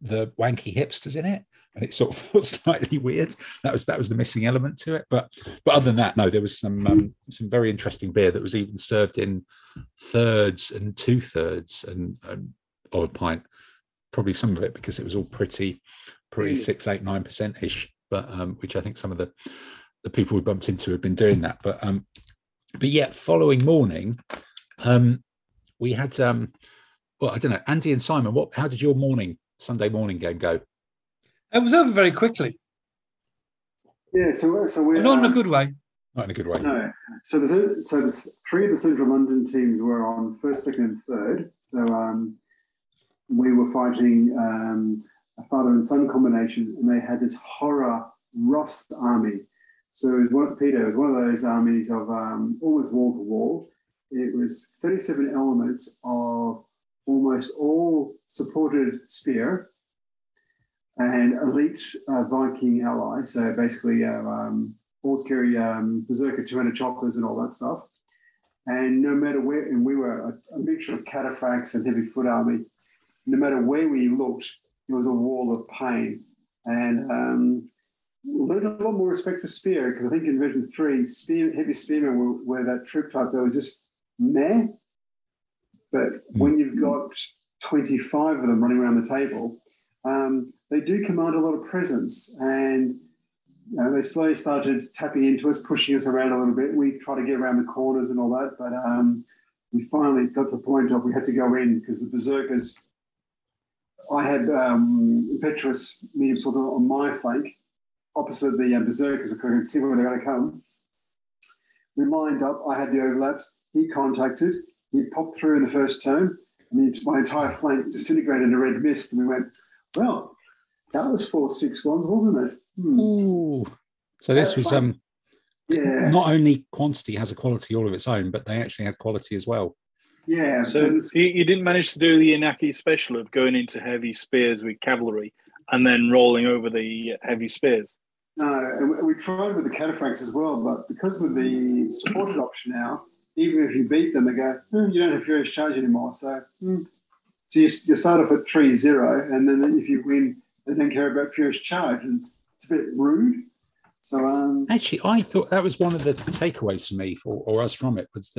the wanky hipsters in it. And it sort of felt slightly weird. That was the missing element to it. But other than that, no, there was some very interesting beer that was even served in thirds and 2/3 and or a pint, probably some of it because it was all pretty 6, 8, 9% ish. But which I think some of the the people we bumped into had been doing that. But yet following morning, we had, well, I don't know, Andy and Simon, how did your Sunday morning game go? It was over very quickly. Yeah, so we're not in a good way. Not in a good way. No. So three of the Central London teams were on first, second, and third. So we were fighting a father and son combination, and they had this horror Ross army. So it was one of those armies of almost wall to wall. It was 37 elements of almost all supported spear and elite Viking ally. So basically, all carry Berserker 200 choppers and all that stuff. And no matter where, and we were a mixture of cataphracts and heavy foot army. No matter where we looked, it was a wall of pain. And learned a lot more respect for spear, because I think in version 3, heavy spearmen were that troop type that were just meh. But when you've got 25 of them running around the table, they do command a lot of presence, and they slowly started tapping into us, pushing us around a little bit. We tried to get around the corners and all that, but we finally got to the point of we had to go in because the berserkers. I had impetuous medium sword on my flank, opposite the berserkers, because I could see where they were going to come. We lined up. I had the overlaps. He contacted. He popped through in the first turn, and my entire flank disintegrated in a red mist. And we went, well, that was 4-6-1s, wasn't it? Hmm. Ooh. So this was not only quantity has a quality all of its own, but they actually had quality as well. Yeah. So you didn't manage to do the Inaki special of going into heavy spears with cavalry and then rolling over the heavy spears. No, and we tried with the cataphracts as well, but because with the supported option now, even if you beat them, they go, you don't have furious charge anymore. So you start off at 3-0, and then if you win, they don't care about furious charge, and it's a bit rude. So actually, I thought that was one of the takeaways for me, or us from it, was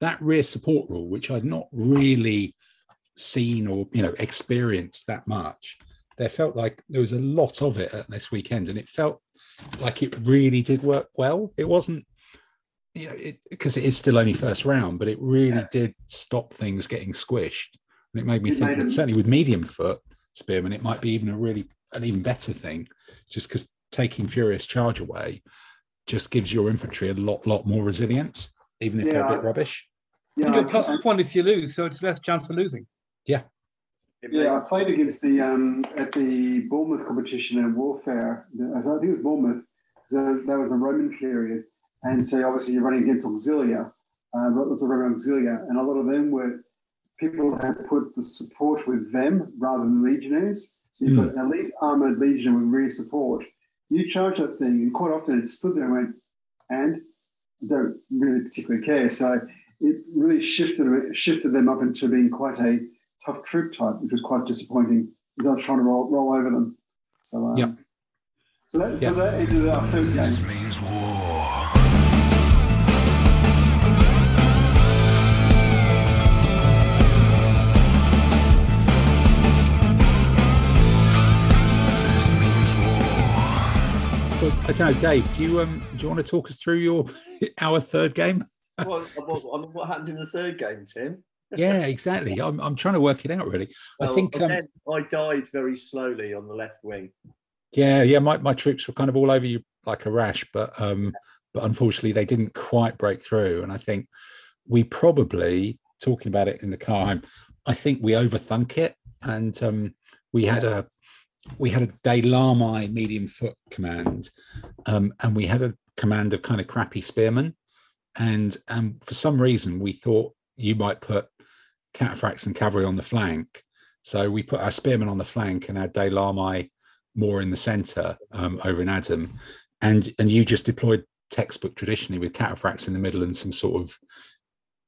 that rear support rule, which I'd not really seen or experienced that much. There felt like there was a lot of it at this weekend, and it felt like it really did work well. It wasn't, because it is still only first round, but it really did stop things getting squished. And it made me think that certainly with medium foot spearmen, it might be an even better thing, just because taking furious charge away just gives your infantry a lot more resilience, even if they're a bit rubbish. Yeah, you get plus one if you lose, so it's less chance of losing. Yeah. Yeah, I played against at the Bournemouth competition in warfare. I think it was Bournemouth. So that was the Roman period. And so obviously you're running against Auxilia, lots of Roman Auxilia. And a lot of them were people had put the support with them rather than legionaries. So you've got an elite armoured legionary with rear support. You charge that thing, and quite often it stood there and went, and don't really particularly care. So it really shifted them up into being quite a tough troop type, which was quite disappointing, because I was trying to roll over them. So so that ended our third game. This means war. I don't know, Dave, do you want to talk us through our third game? What happened in the third game, Tim? Yeah, exactly. I'm trying to work it out, really. Well, I think I died very slowly on the left wing. Yeah. My troops were kind of all over you like a rash, but unfortunately they didn't quite break through. And I think we probably, talking about it in the car home, I think we overthunk it, and we had a De Larmai medium foot command, and we had a command of kind of crappy spearmen, and for some reason we thought you might put cataphracts and cavalry on the flank, so we put our spearmen on the flank and our De Larmai more in the centre, over in Adam, and you just deployed textbook traditionally with cataphracts in the middle and some sort of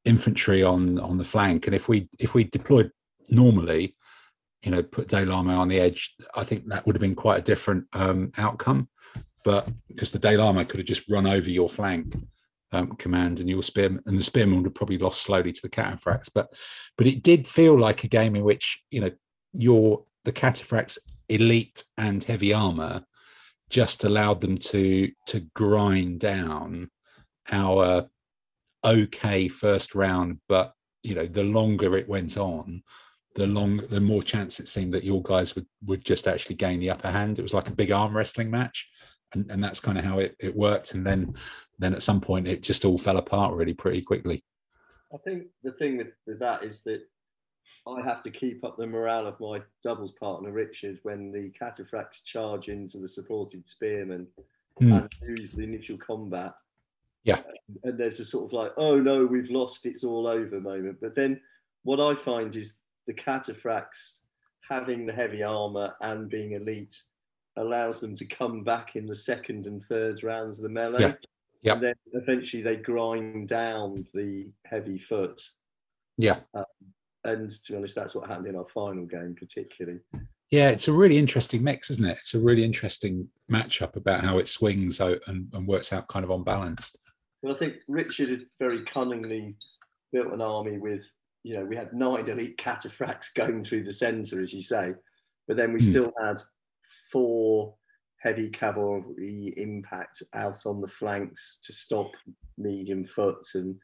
infantry on the flank. And if we deployed normally, put De Larmai on the edge, I think that would have been quite a different outcome. But because the De Larmai could have just run over your flank command, and the spearmen would have probably lost slowly to the cataphracts. But it did feel like a game in which the cataphracts elite and heavy armor just allowed them to grind down our okay first round. But you know, the longer it went on, the more chance it seemed that your guys would just actually gain the upper hand. It was like a big arm wrestling match, and that's kind of how it worked. And then at some point it just all fell apart really pretty quickly. I think the thing with that is that I have to keep up the morale of my doubles partner Richard when the cataphracts charge into the supported spearman and lose the initial combat. Yeah, and there's a sort of like, oh no, we've lost, it's all over moment. But then what I find is the cataphracts having the heavy armor and being elite allows them to come back in the second and third rounds of the melee. Yeah. Yep. And then eventually they grind down the heavy foot. Yeah. And to be honest, that's what happened in our final game particularly. Yeah, it's a really interesting mix, isn't it? It's a really interesting matchup about how it swings out and works out kind of on balance. Well, I think Richard had very cunningly built an army with, you know, we had 9 elite cataphracts going through the centre, as you say, but then we still had 4 heavy cavalry impact out on the flanks to stop medium foot. And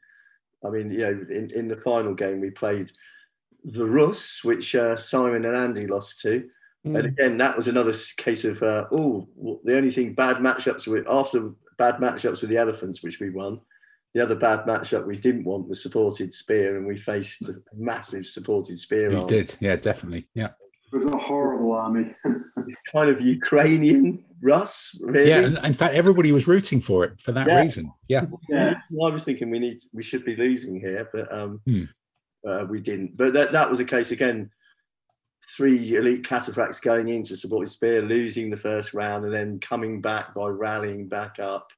I mean, you know, in the final game we played the Russ, which Simon and Andy lost to, and again that was another case of the only thing bad matchups with, after bad matchups with the elephants, which we won, the other bad matchup we didn't want was supported spear, and we faced a massive supported spear. You did, yeah, definitely, yeah. It was a horrible army. It's kind of Ukrainian Russ, really. Yeah, in fact, everybody was rooting for it for that reason. Yeah. Yeah. Well, I was thinking we should be losing here, but we didn't. But that was a case again. 3 elite cataphracts going into supported spear, losing the first round, and then coming back by rallying back up,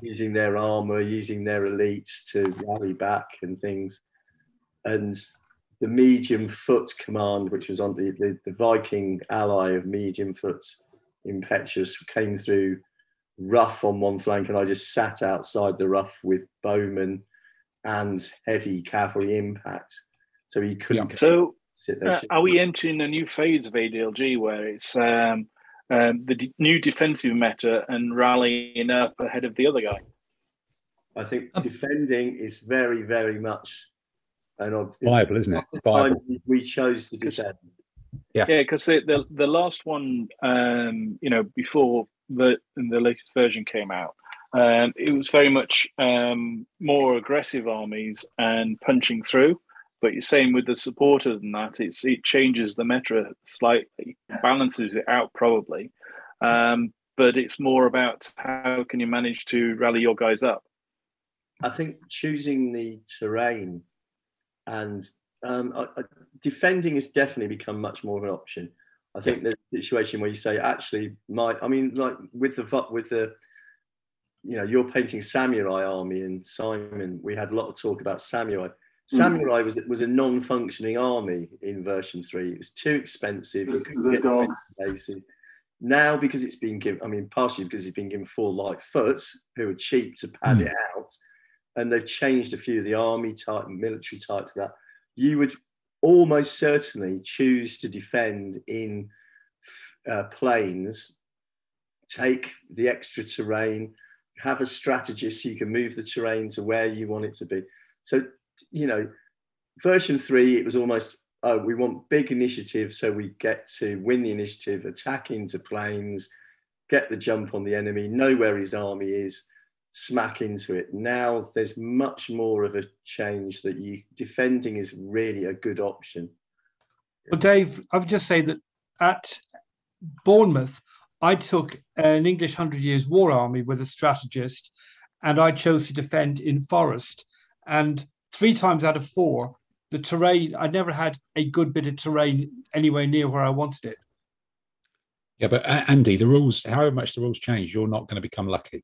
using their armor, using their elites to rally back and things, and the medium foot command, which was on the Viking ally of medium foot, Impetuous, came through Rough on one flank, and I just sat outside the Rough with bowmen and heavy cavalry impact, so he couldn't. Yeah. So are we entering a new phase of ADLG where it's the new defensive meta and rallying up ahead of the other guy? I think defending is very, very much viable, isn't it? It's viable. We chose to defend. Yeah, because the last one, you know, before the latest version came out, it was very much more aggressive armies and punching through. But you're saying with the supporter than that, it changes the meta slightly, balances it out probably, but it's more about how can you manage to rally your guys up. I think choosing the terrain. And defending has definitely become much more of an option. I think there's a situation where you say, actually, like with the, you know, you're painting samurai army, and Simon, we had a lot of talk about samurai. Samurai was a non-functioning army in version 3. It was too expensive. It couldn't get to many places. Now, because it's been given, partially because it's been given 4 light foots, who are cheap to pad it out, and they've changed a few of the army type and military types that you would almost certainly choose to defend in plains, take the extra terrain, have a strategist so you can move the terrain to where you want it to be. So, you know, version 3, it was almost, oh, we want big initiative so we get to win the initiative, attack into plains, get the jump on the enemy, know where his army is, smack into it. Now there's much more of a change that defending is really a good option. Well, Dave, I would just say that at Bournemouth, I took an English 100 Years' War army with a strategist, and I chose to defend in forest. And 3 times out of 4, the terrain, I never had a good bit of terrain anywhere near where I wanted it. Yeah, but Andy, the rules, however much the rules change, you're not going to become lucky.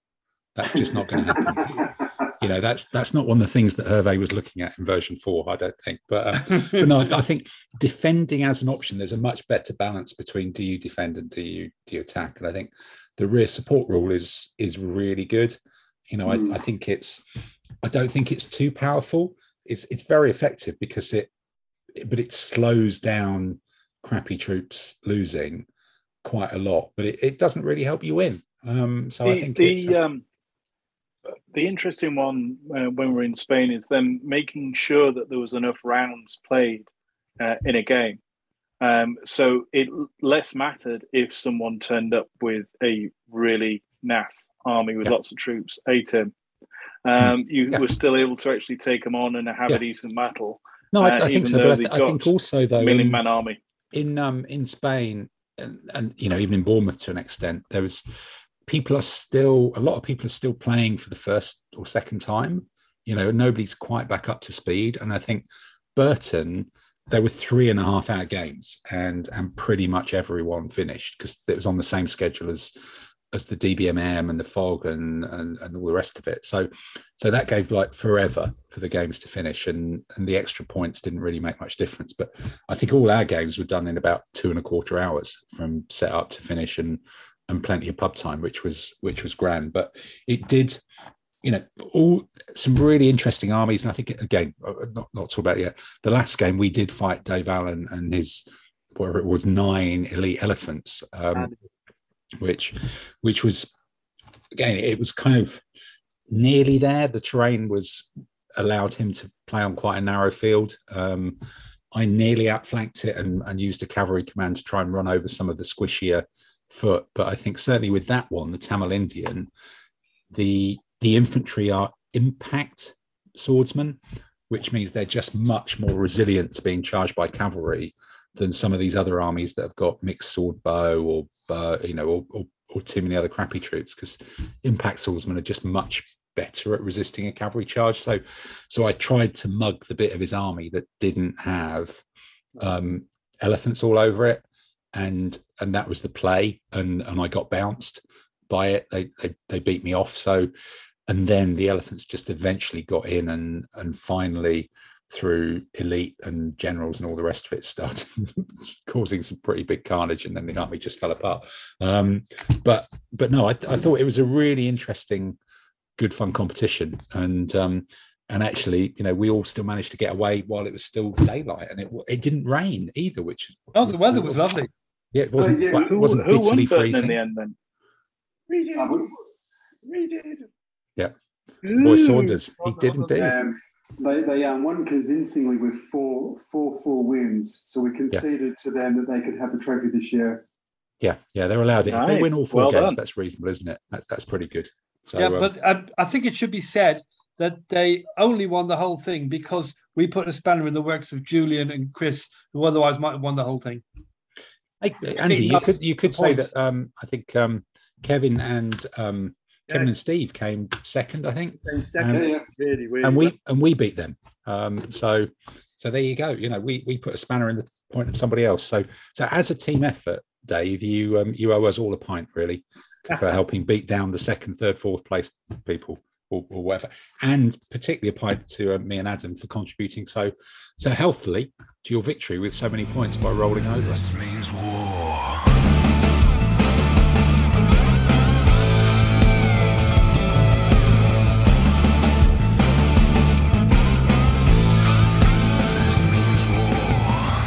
That's just not going to happen. You know, that's not one of the things that Hervé was looking at in version 4, I don't think. But no, I think defending as an option, there's a much better balance between do you defend and do you attack. And I think the rear support rule is really good. You know, I think I don't think it's too powerful. It's very effective because it slows down crappy troops losing quite a lot, but it doesn't really help you win. I think the interesting one when we're in Spain is them making sure that there was enough rounds played in a game. So it less mattered if someone turned up with a really naff army with lots of troops, ATIM. You were still able to actually take them on and have a decent battle. No, I think so. But I think also, though, million-man army in Spain and even in Bournemouth to an extent, there was a lot of people are still playing for the first or second time. Nobody's quite back up to speed. And I think Burton, there were 3.5-hour games, and pretty much everyone finished because it was on the same schedule as the DBMM and the FOG and all the rest of it. So that gave like forever for the games to finish, and the extra points didn't really make much difference. But I think all our games were done in about 2.25 hours from set up to finish, and plenty of pub time, which was grand. But it did, some really interesting armies. And I think, again, not talk about it yet, the last game we did fight Dave Allen and his, whatever it was, 9 elite elephants, which was, again, it was kind of nearly there. The terrain allowed him to play on quite a narrow field. I nearly outflanked it and used a cavalry command to try and run over some of the squishier foot. But I think certainly with that one, the Tamil Indian, the infantry are impact swordsmen, which means they're just much more resilient to being charged by cavalry than some of these other armies that have got mixed sword bow or bow, or too many other crappy troops, because impact swordsmen are just much better at resisting a cavalry charge. So I tried to mug the bit of his army that didn't have elephants all over it, and that was the play, and I got bounced by it. They beat me off. So, and then the elephants just eventually got in, and finally, through elite and generals and all the rest of it, started causing some pretty big carnage, and then the army just fell apart. But no, I thought it was a really interesting, good fun competition, and actually, we all still managed to get away while it was still daylight, and it didn't rain either, which is the weather was lovely. Yeah, it wasn't. Well, yeah, who won freezing in the end? Then we did. Yeah, Boy Saunders. He did indeed. They won convincingly with four wins, so we conceded to them that they could have the trophy this year. Yeah, they're allowed it. Nice. If they win all 4 games, done. That's reasonable, isn't it? That's pretty good. So, but I think it should be said that they only won the whole thing because we put a spanner in the works of Julian and Chris, who otherwise might have won the whole thing. Andy, you could say that I think Kevin and. Kevin and Steve came second, I think. Really weird. And we beat them. So there you go. We put a spanner in the point of somebody else. So as a team effort, Dave, you owe us all a pint, really, for helping beat down the second, third, fourth place people or whatever, and particularly a pint to me and Adam for contributing so healthily to your victory with so many points by rolling over. This means war.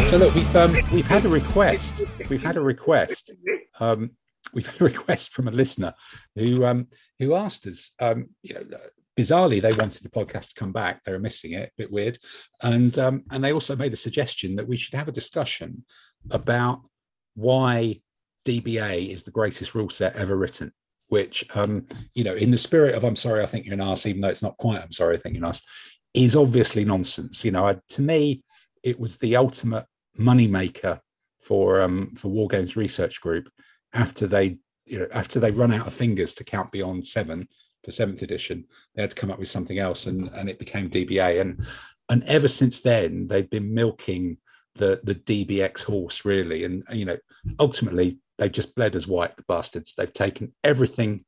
So look, we've had a request from a listener who asked us. Bizarrely, they wanted the podcast to come back. They were missing it, a bit weird, and they also made a suggestion that we should have a discussion about why DBA is the greatest rule set ever written. Which, in the spirit of "I'm sorry, I think you're an arse," even though it's not quite "I'm sorry, I think you're an arse," is obviously nonsense. To me, it was the ultimate moneymaker for War Games Research Group after they run out of fingers to count beyond 7 for 7th edition. They had to come up with something else, and it became DBA, and ever since then they've been milking the DBX horse, really, and ultimately they've just bled us white, the bastards. They've taken everything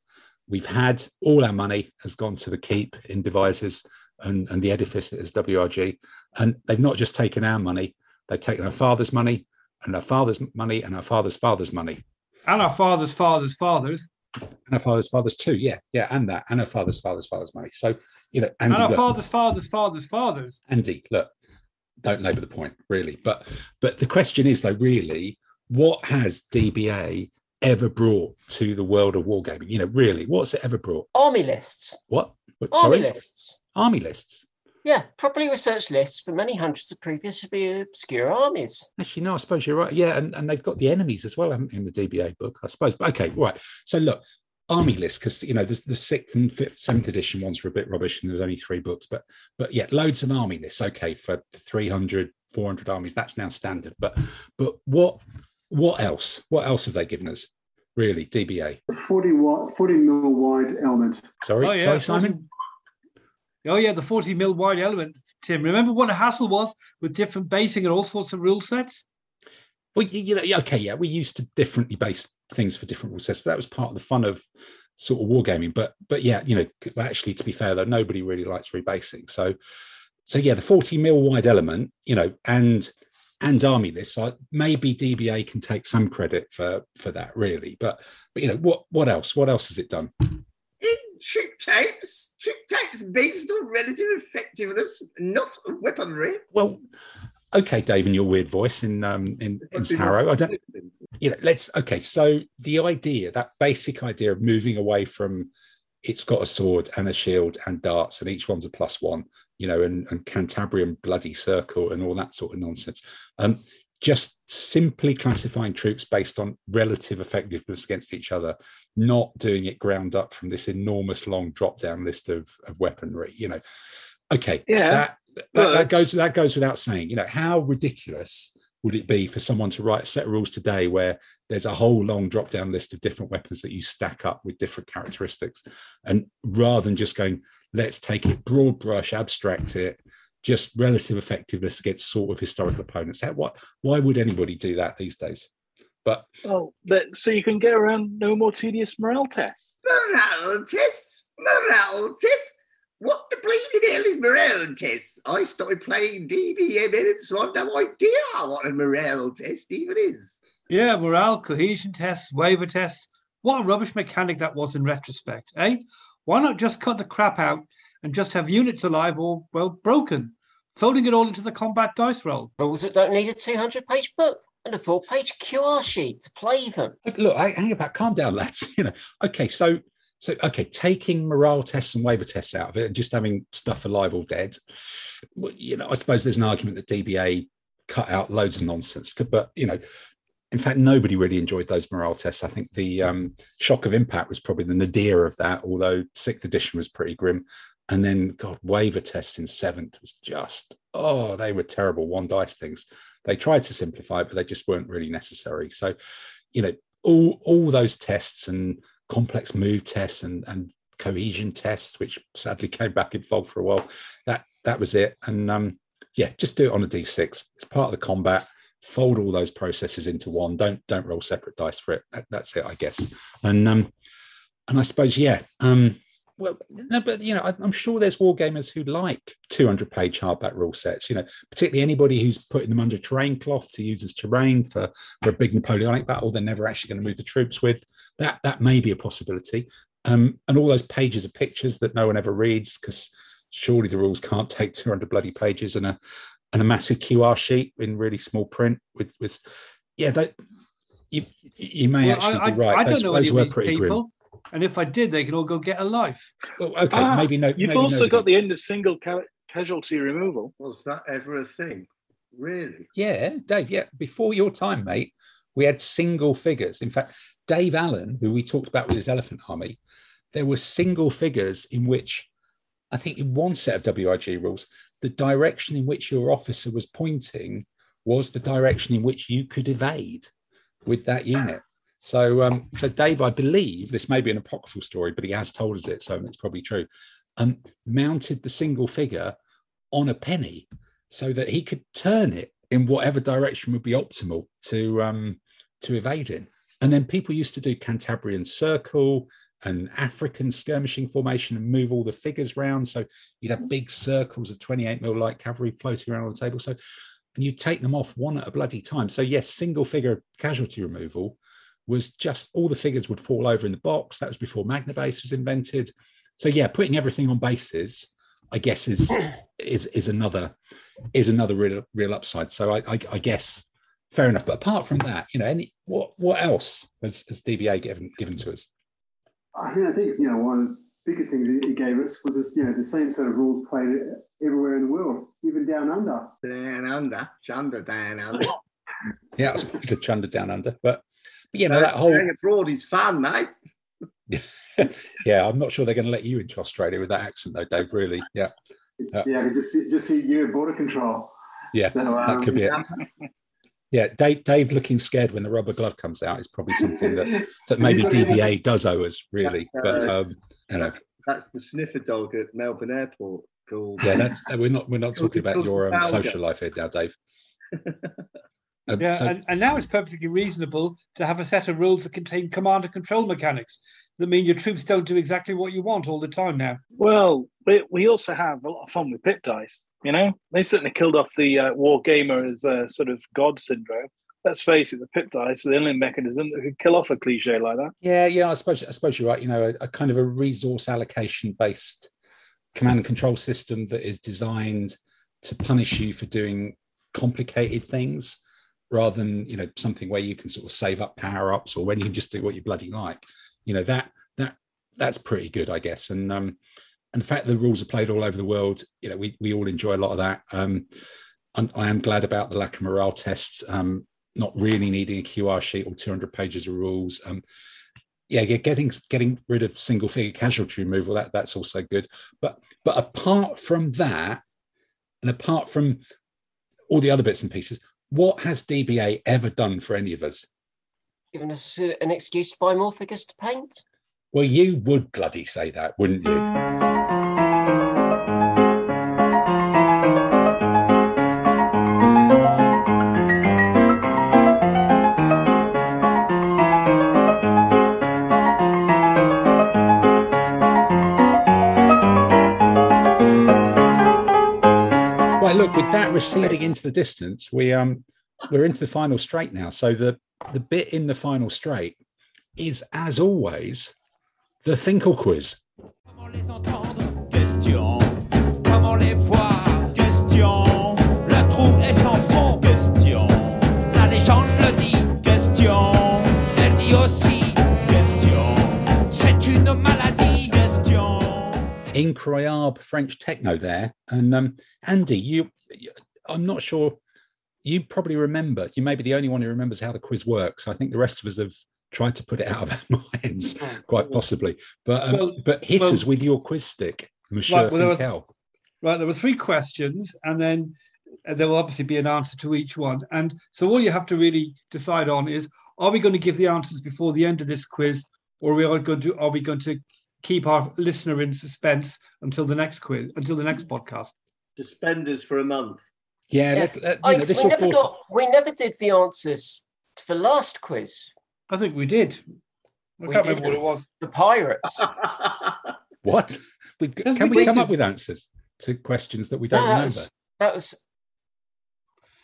we've had. All our money has gone to the keep in devices and the edifice that is WRG, and they've not just taken our money. They've taken our father's money, and our father's money, and our father's father's money, and our father's father's fathers, and our father's fathers too. Yeah, and that, and our father's father's father's money. So Andy, and our father's father's father's fathers. Andy, look, don't labour the point really, but the question is, though, really, what has DBA ever brought to the world of wargaming? You know, really, what's it ever brought? Army lists. What? Army lists. Army lists. Yeah, properly researched lists for many hundreds of previously obscure armies. Actually, no, I suppose you're right. Yeah, and they've got the enemies as well, haven't they, in the DBA book, I suppose. But okay, right. So look, army lists, because, you know, the 6th and 5th, 7th edition ones were a bit rubbish and there was only 3 books. But yeah, loads of army lists, okay, for 300, 400 armies. That's now standard. But what else? What else have they given us? Really, DBA? 40 mil wide element. Sorry, Simon? Oh, yeah, the 40 mil wide element, Tim. Remember what a hassle was with different basing and all sorts of rule sets? Well, you know, okay, yeah, we used to differently base things for different rule sets, but that was part of the fun of sort of wargaming. But yeah, you know, actually, to be fair, though, nobody really likes rebasing. So yeah, the 40 mil wide element, you know, and army lists, maybe DBA can take some credit for that, really. But you know, what else? What else has it done? Trick types based on relative effectiveness, not weaponry. Well, okay, Dave, in your weird voice in Harrow, I don't. You know, so the idea, that basic idea of moving away from, it's got a sword and a shield and darts, and each one's a +1, you know, and Cantabrian bloody circle and all that sort of nonsense. Just simply classifying troops based on relative effectiveness against each other, not doing it ground up from this enormous long drop-down list of weaponry, you know. Okay, yeah, that goes without saying. You know, how ridiculous would it be for someone to write a set of rules today where there's a whole long drop-down list of different weapons that you stack up with different characteristics, and rather than just going, let's take it broad brush, abstract it, just relative effectiveness against sort of historical opponents. Why would anybody do that these days? But so you can get around no more tedious morale tests. Morale tests? What the bleeding hell is morale tests? I started playing DBMM, so I've no idea what a morale test even is. Yeah, morale, cohesion tests, waiver tests. What a rubbish mechanic that was in retrospect, eh? Why not just cut the crap out and just have units alive or, well, broken, folding it all into the combat dice roll? Rules that don't need a 200-page book and a 4-page QR sheet to play them. Look, hang about, calm down, lads. You know, okay, so taking morale tests and waiver tests out of it and just having stuff alive or dead. Well, you know, I suppose there's an argument that DBA cut out loads of nonsense, but you know. In fact, nobody really enjoyed those morale tests. I think the Shock of Impact was probably the nadir of that, although 6th edition was pretty grim. And then, God, waiver tests in 7th was just, they were terrible one-dice things. They tried to simplify it, but they just weren't really necessary. So, you know, all those tests and complex move tests and cohesion tests, which sadly came back in vogue for a while, that was it. And, yeah, just do it on a D6. It's part of the combat. Fold all those processes into one. Don't roll separate dice for it. That's it, I guess. And I suppose, yeah. Well, no, but you know, I'm sure there's wargamers who like 200-page hardback rule sets. You know, particularly anybody who's putting them under terrain cloth to use as terrain for a big Napoleonic battle. They're never actually going to move the troops with. That may be a possibility. And all those pages of pictures that no one ever reads, because surely the rules can't take 200 bloody pages and a massive QR sheet in really small print with yeah, that you may actually be right. I don't know any of these people, and if I did, they can all go get a life. Well, okay, maybe no. You've also got the end of single casualty removal. Was that ever a thing? Really? Yeah, Dave. Yeah, before your time, mate, we had single figures. In fact, Dave Allen, who we talked about with his elephant army, there were single figures in which, I think, in one set of WIG rules, the direction in which your officer was pointing was the direction in which you could evade with that unit. So Dave, I believe, this may be an apocryphal story, but he has told us it, so it's probably true, mounted the single figure on a penny so that he could turn it in whatever direction would be optimal to evade in. And then people used to do Cantabrian circle, an African skirmishing formation, and move all the figures round. So you'd have big circles of 28 mil light cavalry floating around on the table. So, and you'd take them off one at a bloody time. So yes, single figure casualty removal was just, all the figures would fall over in the box. That was before Magnabase was invented. So yeah, putting everything on bases, I guess, is another real upside. So I guess fair enough. But apart from that, you know, what else has DVA given to us? I mean, I think, you know, one of the biggest things it gave us was this, you know, the same sort of rules played everywhere in the world, even down under. Down under, Chunder down under. Yeah, I suppose the Chunder down under, but you know, that whole going abroad is fun, mate. Yeah, I'm not sure they're going to let you into Australia with that accent, though, Dave. Really, yeah. Yeah, I could just see you at border control. Yeah, so, that could be it. Yeah, Dave looking scared when the rubber glove comes out is probably something that maybe DVA does owe us, really. But you know, that's the sniffer dog at Melbourne Airport. Called. Yeah, we're not talking about your social life here now, Dave. And now it's perfectly reasonable to have a set of rules that contain command and control mechanics that mean your troops don't do exactly what you want all the time now. Well, we also have a lot of fun with pit dice, you know? They certainly killed off the war gamer as a sort of god syndrome. Let's face it, the pit dice are the only mechanism that could kill off a cliche like that. Yeah, I suppose you're right. You know, a kind of a resource allocation-based command and control system that is designed to punish you for doing complicated things, rather than, you know, something where you can sort of save up power-ups or when you can just do what you bloody like. You know, that's pretty good, I guess. And the fact that the rules are played all over the world, you know, we all enjoy a lot of that. I am glad about the lack of morale tests, not really needing a QR sheet or 200 pages of rules. Getting rid of single figure casualty removal, that's also good. But apart from that, and apart from all the other bits and pieces, what has DBA ever done for any of us? Given us an excuse to buy more figures to paint? Well, you would bloody say that, wouldn't you? Look, with that receding into the distance, we're into the final straight now. So the bit in the final straight is, as always, the Thinkle quiz. Incroyable French techno there, and Andy, I'm not sure, you probably remember. You may be the only one who remembers how the quiz works. I think the rest of us have tried to put it out of our minds, quite possibly. But hit us with your quiz stick, Monsieur Finkel. Right, there were three questions, and then there will obviously be an answer to each one. And so all you have to really decide on is: are we going to give the answers before the end of this quiz, or are we going to keep our listener in suspense until the next quiz, until the next podcast? Suspenders for a month. Yeah, we never did the answers for last quiz. I think we did. I can't remember what it was. The Pirates. What? Can we come up with answers to questions that we don't remember? That was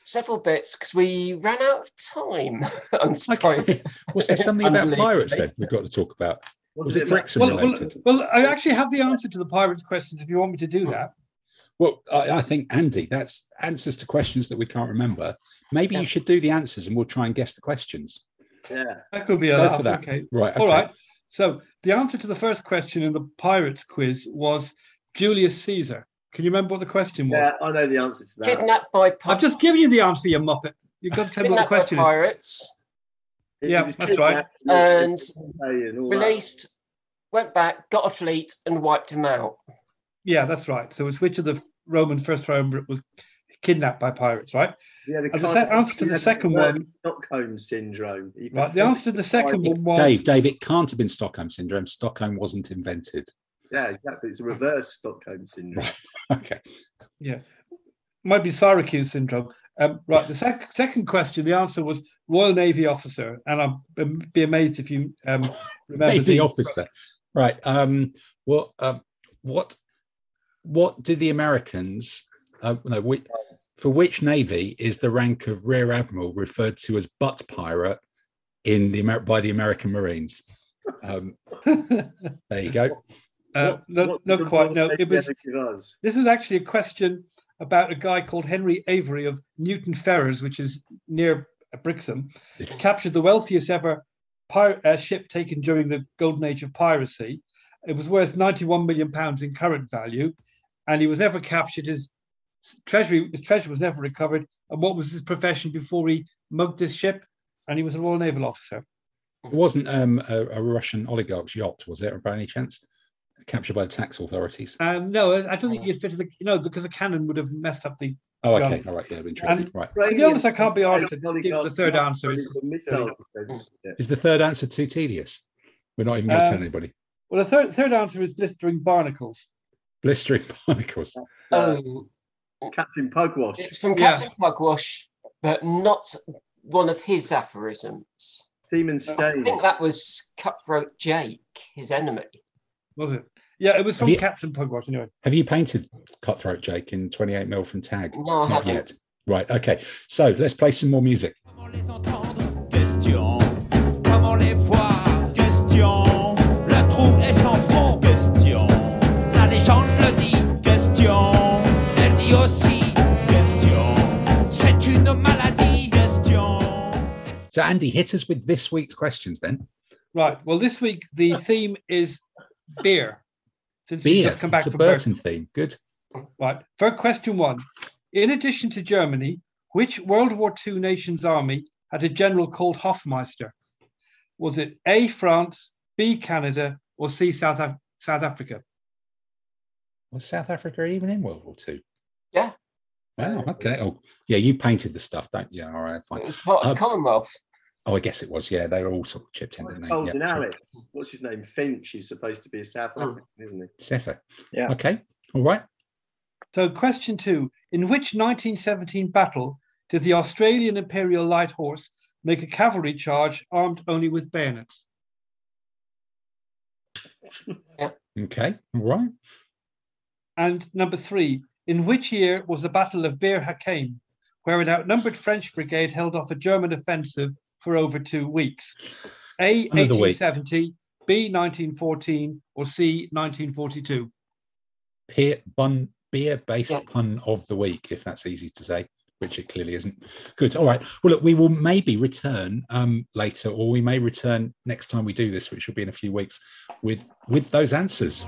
several bits because we ran out of time. Okay. Was there something about pirates then we've got to talk about? Was it Brexit related? Well, I actually have the answer to the Pirates questions if you want me to do that. Well, I think, Andy, that's answers to questions that we can't remember. Maybe you should do the answers and we'll try and guess the questions. Yeah. That could be a laugh. Okay. Right. Okay. All right. So the answer to the first question in the Pirates quiz was Julius Caesar. Can you remember what the question was? Yeah, I know the answer to that. Kidnapped by pirates. I've just given you the answer, you muppet. You've got to tell me what the question is. Pirates. Yeah, that's right. And released, went back, got a fleet, and wiped him out. Yeah, that's right. So it's which of the first Roman was kidnapped by pirates, right? Yeah, the answer to the second one. Stockholm syndrome. Right, the answer to the second one was Dave. It can't have been Stockholm syndrome. Stockholm wasn't invented. Yeah, exactly. It's a reverse Stockholm syndrome. Right. Okay. Yeah, might be Syracuse syndrome. Right, the second question, the answer was Royal Navy officer, and I'd be amazed if you remember Navy officer. Right. What do the Americans? For which navy is the rank of Rear Admiral referred to as butt pirate by the American Marines? There you go. Not quite. No, it was. This was actually a question about a guy called Henry Avery of Newton Ferrers, which is near Brixham, captured the wealthiest ever ship taken during the golden age of piracy. It was worth £91 million in current value, and he was never captured. His treasure was never recovered. And what was his profession before he mugged this ship? And he was a Royal Naval officer. It wasn't a Russian oligarch's yacht, was it, by any chance? Captured by the tax authorities? No, I don't think he'd fit as a, you know, because a cannon would have messed up the... Oh, okay, all right, yeah, interesting, right. To be honest, I can't be asked to give the third answer. Is the third answer too tedious? We're not even going to tell anybody. Well, the third answer is blistering barnacles. Blistering barnacles. Oh. Captain Pugwash. It's from Captain Pugwash, but not one of his aphorisms. Demon Stain. I think that was Cutthroat Jake, his enemy. Was it? Yeah, it was from Captain Pugwash anyway. Have you painted Cutthroat Jake in 28mm from Tag? No, I haven't. Not yet. Right, okay. So let's play some more music. So Andy, hit us with this week's questions then. Right. Well, this week the theme is beer. Since beer. Just come back from Burton theme. Good. Right. For question one, in addition to Germany, which World War II nation's army had a general called Hofmeister? Was it A, France, B, Canada, or C, South Africa? Was South Africa even in World War II? Yeah. Wow. Okay. Oh, yeah. You painted the stuff, don't you? All right. Fine. It was part of Commonwealth. Oh, I guess it was. Yeah, they were all sort of chipped in. Golden Alex. What's his name? Finch is supposed to be a South African, isn't he? Sefer. Yeah. Okay. All right. So, question two: in which 1917 battle did the Australian Imperial Light Horse make a cavalry charge armed only with bayonets? Yeah. Okay. All right. And number three. In which year was the Battle of Bir Hakeim, where an outnumbered French brigade held off a German offensive for over 2 weeks? A, 1870, B, 1914, or C, 1942? Beer-based pun of the week, if that's easy to say, which it clearly isn't. Good. All right. Well, look, we will maybe return later, or we may return next time we do this, which will be in a few weeks, with those answers.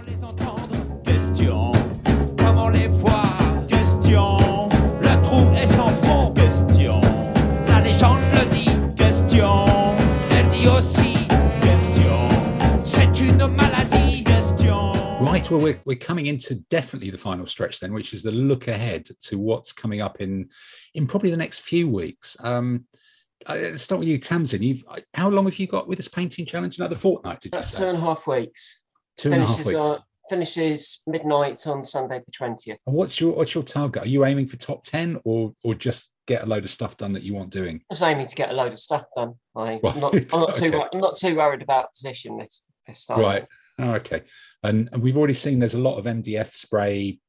Right, well, we're coming into definitely the final stretch then, which is the look ahead to what's coming up in probably the next few weeks. Let's start with you, Tamsin. How long have you got with this painting challenge? Another fortnight, did you say? 2.5 weeks. 2.5 weeks. Finishes midnight on Sunday the 20th. And what's your target? Are you aiming for top 10 or just get a load of stuff done that you want doing? I was aiming to get a load of stuff done. I'm not too worried about position this time. Right. Oh, okay. And we've already seen there's a lot of MDF spray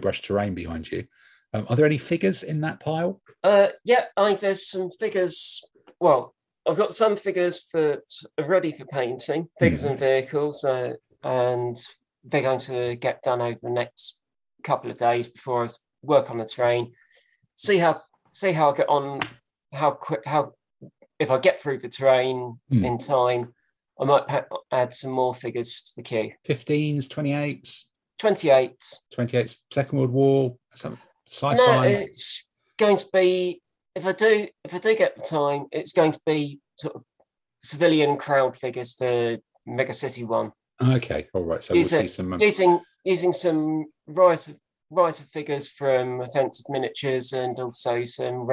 brush terrain behind you. Are there any figures in that pile? There's some figures. Well, I've got some figures for ready for painting, figures and vehicles, and they're going to get done over the next couple of days before I work on the terrain. See how I get on, how if I get through the terrain in time, I might add some more figures to the queue. 15s, 28s? 28s, Second World War, some sci-fi. No, it's going to be, if I do get the time, it's going to be sort of civilian crowd figures for Mega City 1. Okay, all right. So we'll see some using some writer figures from Offensive Miniatures and also some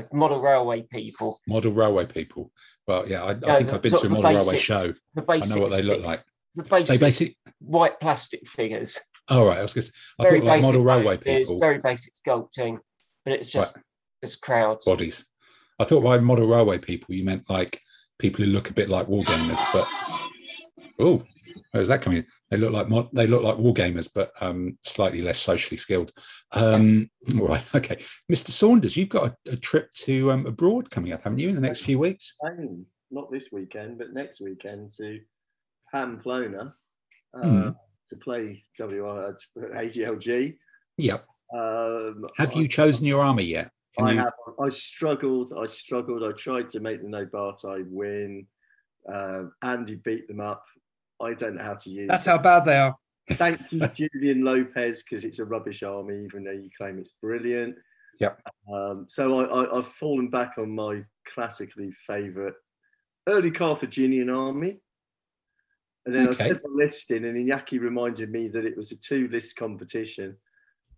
model railway people. Model railway people. Well, yeah, I think I've been to a model railway show. I know what they look like. They basic white plastic figures. All right, I was going to say, I thought like model railway people. Very basic sculpting, but it's just it's crowds. Bodies. I thought by model railway people you meant like people who look a bit like wargamers, but oh. Where's that coming in? They look like wargamers, but slightly less socially skilled. All right, okay. Mr. Saunders, you've got a trip to abroad coming up, haven't you, in the next few weeks? Not this weekend, but next weekend to Pamplona to play AGLG. Yep. Have you chosen your army yet? I have. I struggled. I tried to make the No Bartai win. Andy beat them up. I don't know how to use. That's them. How bad they are. Thank you, Julian Lopez, because it's a rubbish army, even though you claim it's brilliant. Yep. So I've fallen back on my classically favourite early Carthaginian army. And then I sent my list in, and Iñaki reminded me that it was a two-list competition.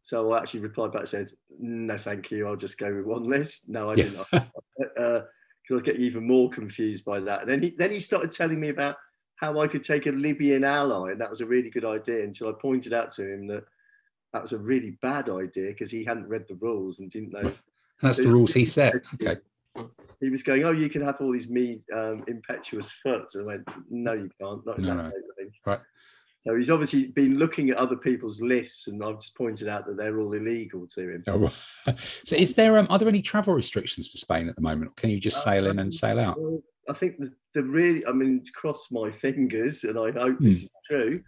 So I actually replied back and said, no, thank you. I'll just go with one list. No, I didn't. Because I was getting even more confused by that. And then he started telling me about how I could take a Libyan ally. And that was a really good idea until I pointed out to him that that was a really bad idea because he hadn't read the rules and didn't know. That's the rules he set. Okay. He was going, oh, you can have all these impetuous foots. And I went, no, you can't. Not in that way. Right. So he's obviously been looking at other people's lists, and I've just pointed out that they're all illegal to him. Oh, so is there, are there any travel restrictions for Spain at the moment? Can you just sail in and sail out? Well, I think cross my fingers, and I hope this is true,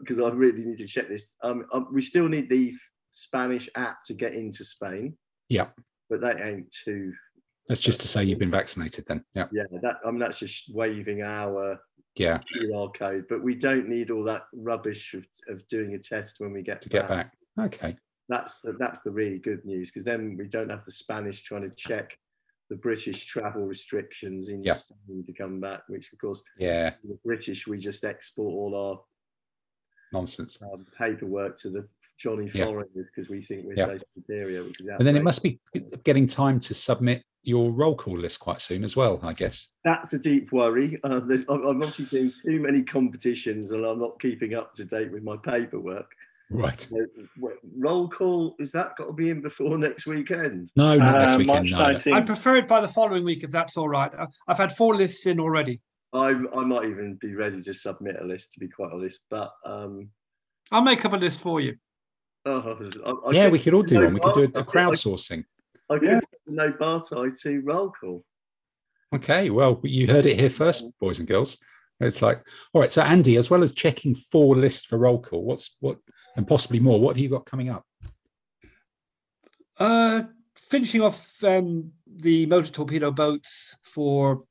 because I really need to check this. We still need the Spanish app to get into Spain. Yeah. But that ain't too... That's just to say you've been vaccinated then. Yeah. Yeah. That's just waiving our QR code, but we don't need all that rubbish of doing a test when we get back. Okay. That's the really good news, because then we don't have the Spanish trying to check the British travel restrictions in Spain to come back, which of course, the British, we just export all our nonsense paperwork to the Johnny Foreigners because we think we're so superior. And then it must be getting time to submit your roll call list quite soon as well, I guess. That's a deep worry. I'm obviously doing too many competitions and I'm not keeping up to date with my paperwork. Right. So, roll call, is that got to be in before next weekend? No, not next weekend. March 19th. I prefer it by the following week if that's all right. I've had 4 lists in already. I might even be ready to submit a list, to be quite honest, but... I'll make up a list for you. We could all do one. We could do a crowdsourcing. I could No Bartai to roll call. Okay, well, you heard it here first, boys and girls. It's like, all right, so Andy, as well as checking 4 lists for roll call, and possibly more, what have you got coming up? Finishing off the motor torpedo boats for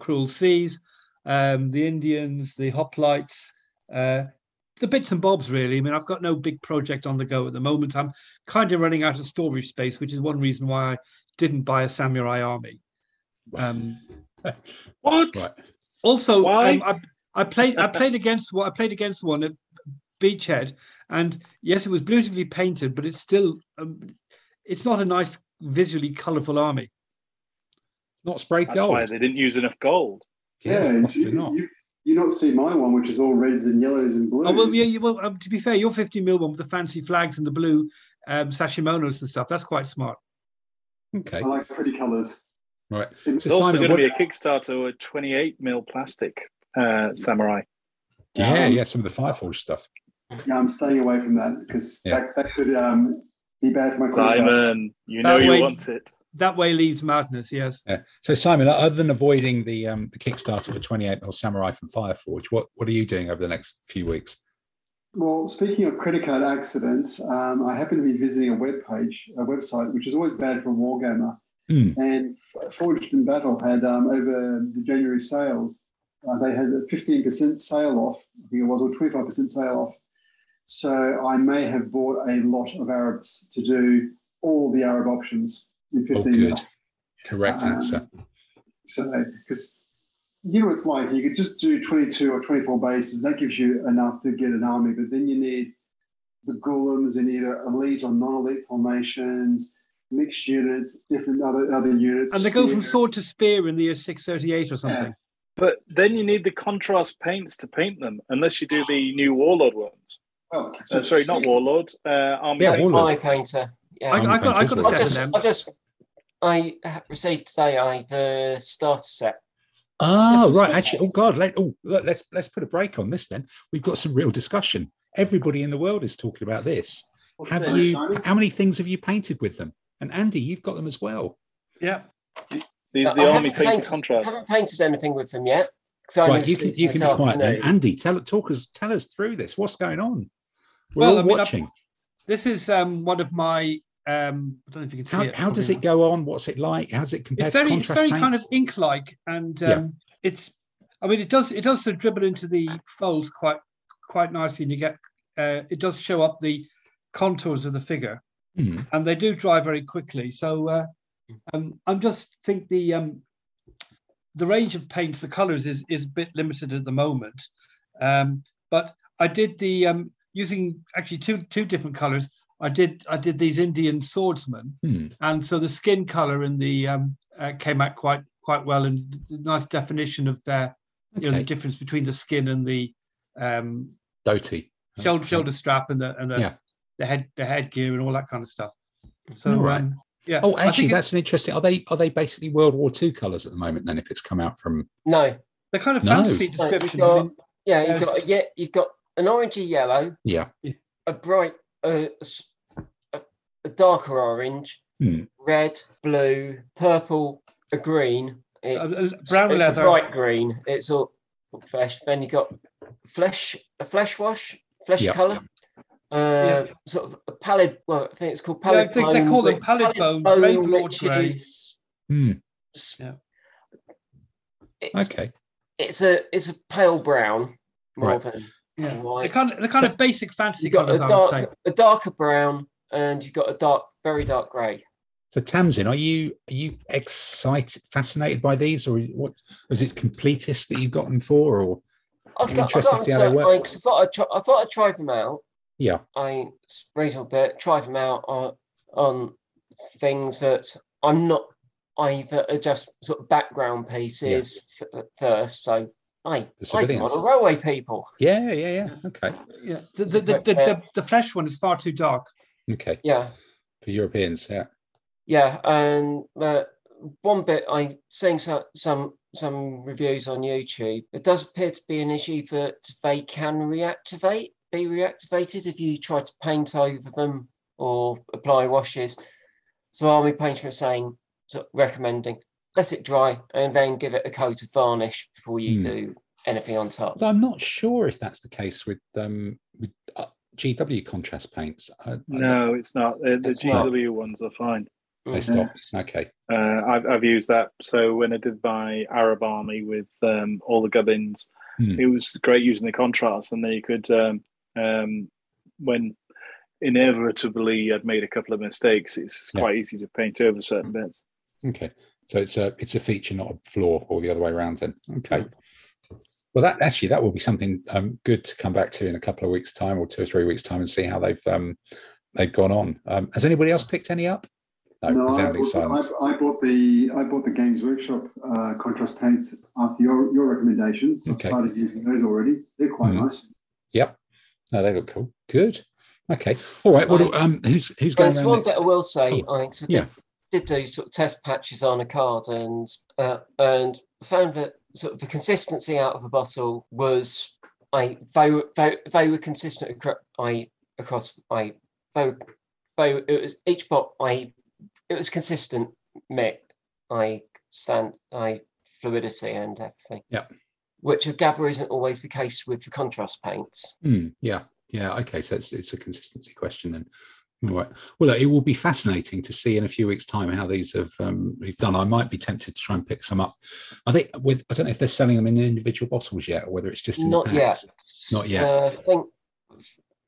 Cruel Seas, the Indians, the hoplites, the bits and bobs, really. I mean, I've got no big project on the go at the moment. I'm kind of running out of storage space, which is one reason why I didn't buy a samurai army. What? Right. Also, why? I played against one at Beachhead, and yes, it was beautifully painted, but it's still it's not a nice, visually colourful army. It's not sprayed gold. That's why they didn't use enough gold. Yeah, possibly not. You don't see my one, which is all reds and yellows and blues. Oh, well, yeah, to be fair, your 50 mil one with the fancy flags and the blue sashimonos and stuff, that's quite smart. Okay. I like pretty colours. Right. It's also going to be a Kickstarter with 28 mil plastic samurai. Yeah, some of the Fireforge stuff. Yeah, I'm staying away from that because that could be bad for my client. Simon, you want it. That way leads madness, yes. Yeah. So, Simon, other than avoiding the Kickstarter for 28mm Samurai from Fireforge, what are you doing over the next few weeks? Well, speaking of credit card accidents, I happen to be visiting a website, which is always bad for a wargamer. And Forged in Battle had, over the January sales, they had a 15% sale off, I think it was, or 25% sale off. So I may have bought a lot of Arabs to do all the Arab options. Oh, good. Correct answer. So, because you know what it's like, you could just do 22 or 24 bases, that gives you enough to get an army, but then you need the golems in either elite or non-elite formations, mixed units, different other units. And they go from sword to spear in the year 638 or something. Yeah. But then you need the contrast paints to paint them, unless you do the new Warlord ones. Oh, sorry, not Warlord, Army Painter. Yeah. I got a set of them. I received today the starter set. Oh, right. Actually, let's put a break on this then. We've got some real discussion. Everybody in the world is talking about this. How many things have you painted with them? And Andy, you've got them as well. Yeah. The army painted contrast. I haven't painted anything with them yet. Right, you can be quiet then. Andy, tell us through this. What's going on? We're all watching. This is one of my I don't know if you can see How does it go on? What's it like? How's it compare? It's very kind of ink-like, and it's. I mean, it does sort of dribble into the folds quite nicely, and you get it does show up the contours of the figure, and they do dry very quickly. So I'm just think the range of paints, the colours is a bit limited at the moment, but I did the using actually two different colours. I did these Indian swordsmen, and so the skin colour in the came out quite well, and the nice definition of their the difference between the skin and the dhoti, shoulder strap, and the headgear and all that kind of stuff. So oh, actually, that's an interesting. Are they basically World War II colours at the moment? Then, if it's come out from they're kind of fantasy description. No, you've got an orangey yellow, a bright. A darker orange, red, blue, purple, a green, brown leather, bright green. It's all flesh. Then you got flesh colour, sort of a pallid. Well, I think it's called pallid. Yeah, they call it pallid bone, Ravenlord grey. It's a pale brown, than. Yeah, the kind of basic fantasy. You've got a darker brown, and you've got a very dark grey. So Tamsin, are you excited, fascinated by these, or what is it completist that you've gotten for? Or interested to see how they work? I thought I'd try them out. Yeah, I read a bit, try them out on things that I'm not. I are just sort of background pieces first, so. I model railway people. Okay. Yeah. The flesh one is far too dark. Okay. Yeah. For Europeans, Yeah, and one bit I'm seeing some reviews on YouTube. It does appear to be an issue that they can be reactivated if you try to paint over them or apply washes. So Army Painter is saying, recommending. Let it dry and then give it a coat of varnish before you do anything on top. I'm not sure if that's the case with GW contrast paints. No, it's not. The GW ones are fine. They stop. Okay. I've used that. So when I did my Arab Army with all the gubbins, it was great using the contrast, and then you could when inevitably I'd made a couple of mistakes, it's quite easy to paint over certain bits. Okay. So it's a feature, not a flaw, or the other way around then. Okay. Well, that will be something good to come back to in a couple of weeks' time, or 2 or 3 weeks' time, and see how they've gone on. Has anybody else picked any up? No, I bought the Games Workshop contrast paints after your recommendation. So I've started using those already. They're quite nice. Yep. No, they look cool. Good. Okay. All right. Well, who's going to? There's one that I will say. I think. So did do sort of test patches on a card, and found that sort of the consistency out of a bottle was they were consistent across, it was consistent fluidity and everything. Yeah, which I gather isn't always the case with the contrast paints. Okay, so it's a consistency question then. All right. Well, it will be fascinating to see in a few weeks' time how these have we've done. I might be tempted to try and pick some up. I think I don't know if they're selling them in individual bottles yet, or whether it's just in not yet. Not yet. I think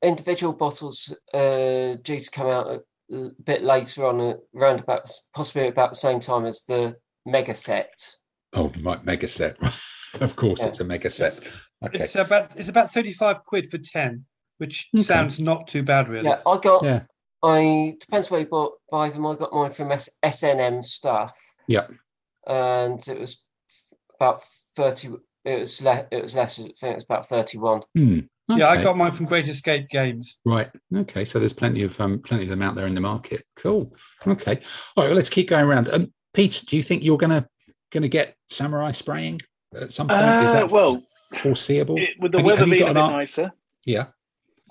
individual bottles due to come out a bit later on, around about possibly about the same time as the mega set. Oh, right, mega set. Of course, it's a mega set. Okay, it's about £35 for 10, which sounds not too bad, really. Yeah, I got. Yeah. I depends where you buy them. I got mine from SNM Stuff. Yeah, and it was about 30. It was less. I think it was about 31. Okay. Yeah, I got mine from Great Escape Games. Right. Okay. So there's plenty of them out there in the market. Cool. Okay. All right. Well, let's keep going around. Peter, do you think you're gonna get samurai spraying at some point? Is that foreseeable? With the weather being a bit nicer. Yeah.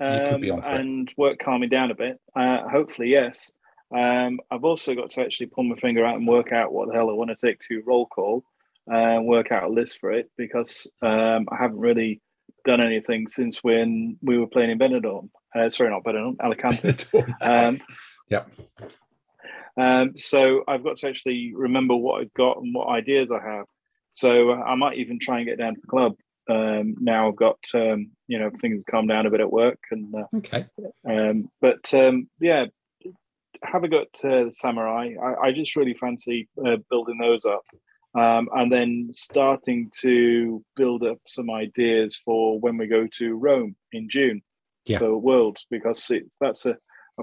And work calming down a bit. Hopefully, yes. I've also got to actually pull my finger out and work out what the hell I want to take to roll call and work out a list for it, because I haven't really done anything since when we were playing in Benidorm. Sorry, not Benidorm, Alicante. Yeah. So I've got to actually remember what I've got and what ideas I have. So I might even try and get down to the club. Now I've got, you know, things calm down a bit at work. And okay. Yeah, have a go at the Samurai. I just really fancy building those up. And then starting to build up some ideas for when we go to Rome in June, yeah. So Worlds, because that's a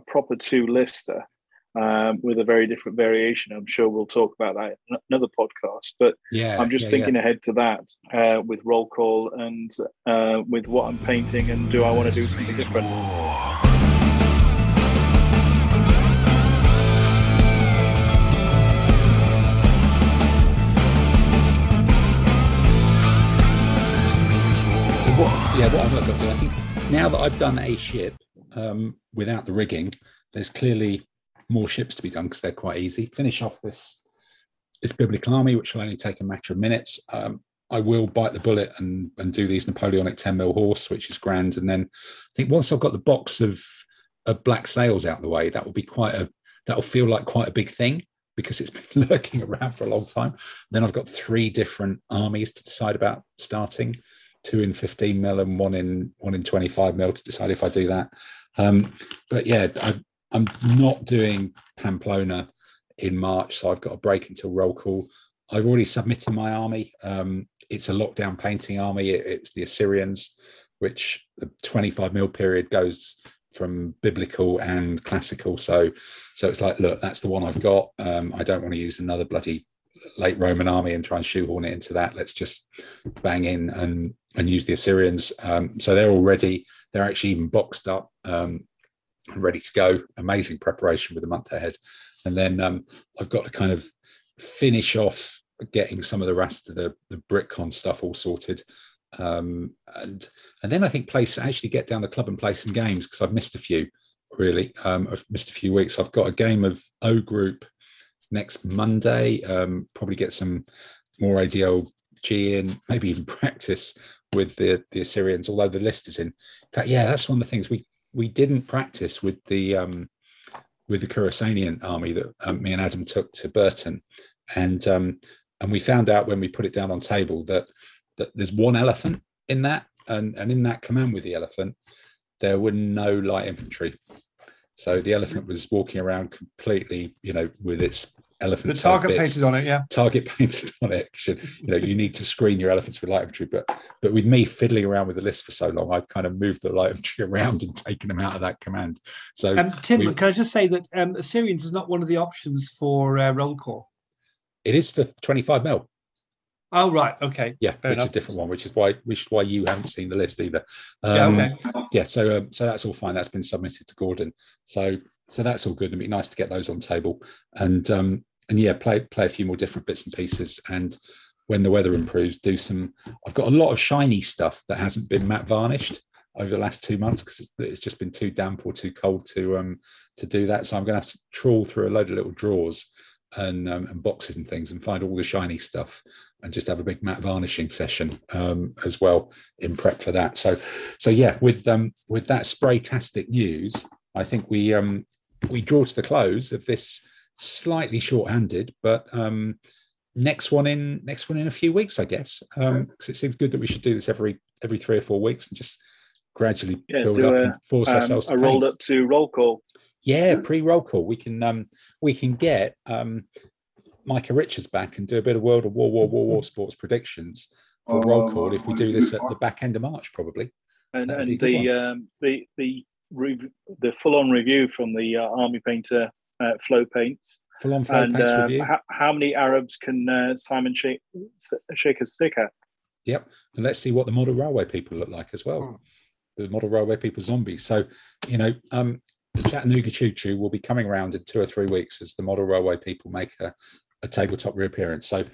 proper two-lister with a very different variation. I'm sure we'll talk about that in another podcast, but yeah, I'm just thinking ahead to that with roll call and with what I'm painting, and do I want to do something different? What I've got to do, I think now that I've done a ship without the rigging, there's clearly more ships to be done because they're quite easy. Finish off this Biblical Army, which will only take a matter of minutes. I will bite the bullet and do these Napoleonic 10 mil horse, which is grand. And then I think once I've got the box of black sails out of the way, that will be that'll feel like quite a big thing because it's been lurking around for a long time. And then I've got three different armies to decide about starting. Two in 15 mil and one in 25 mil to decide if I do that. But yeah, I'm not doing Pamplona in March, so I've got a break until roll call. I've already submitted my army. It's a lockdown painting army. It's the Assyrians, which the 25 mil period goes from biblical and classical. So it's like, look, that's the one I've got. I don't want to use another bloody late Roman army and try and shoehorn it into that. Let's just bang in and use the Assyrians. So they're all ready. They're actually even boxed up and ready to go. Amazing preparation with a month ahead. And then I've got to kind of finish off getting some of the rest of the BritCon stuff all sorted. And then I think actually get down the club and play some games, because I've missed a few, really. I've missed a few weeks. I've got a game of O Group next Monday, probably get some more ADLG in, maybe even practice with the Assyrians, although the list is in fact, yeah, that's one of the things we didn't practice with the Khorasanian army that me and Adam took to Burton, and we found out when we put it down on table that there's one elephant in that, and in that command with the elephant there were no light infantry. So the elephant was walking around completely, you know, with its elephant. The target painted on it, yeah. Target painted on it. You know, you need to screen your elephants with light infantry. But with me fiddling around with the list for so long, I've kind of moved the light infantry around and taken them out of that command. So, Tim, can I just say that Assyrians is not one of the options for roll call? It is for 25 mil. Oh, right. Okay. Yeah, fair which enough. Is a different one, which is why you haven't seen the list either. Yeah, so that's all fine. That's been submitted to Gordon. So that's all good. It'd be nice to get those on table and yeah, play a few more different bits and pieces. And when the weather improves, I've got a lot of shiny stuff that hasn't been matte varnished over the last 2 months because it's just been too damp or too cold to do that. So I'm going to have to trawl through a load of little drawers and boxes and things and find all the shiny stuff and just have a big matte varnishing session as well in prep for that. So yeah, with that spray-tastic news, I think we draw to the close of this slightly short-handed, but next one in a few weeks, I guess. Because it seems good that we should do this every 3 or 4 weeks and just gradually build up and force ourselves. I rolled up to roll call. Yeah, pre-roll call. We can get Micah Richards back and do a bit of World of War sports predictions for roll call if we do this at the back end of March, probably. And the full-on review from the army painter Flow Paints. Full-on Flow Paints review. How many Arabs can Simon shake a stick at? Yep, and let's see what the model railway people look like as well. The model railway people zombies. So you know. The Chattanooga Choo Choo will be coming around in 2 or 3 weeks as the model railway people make a tabletop reappearance. So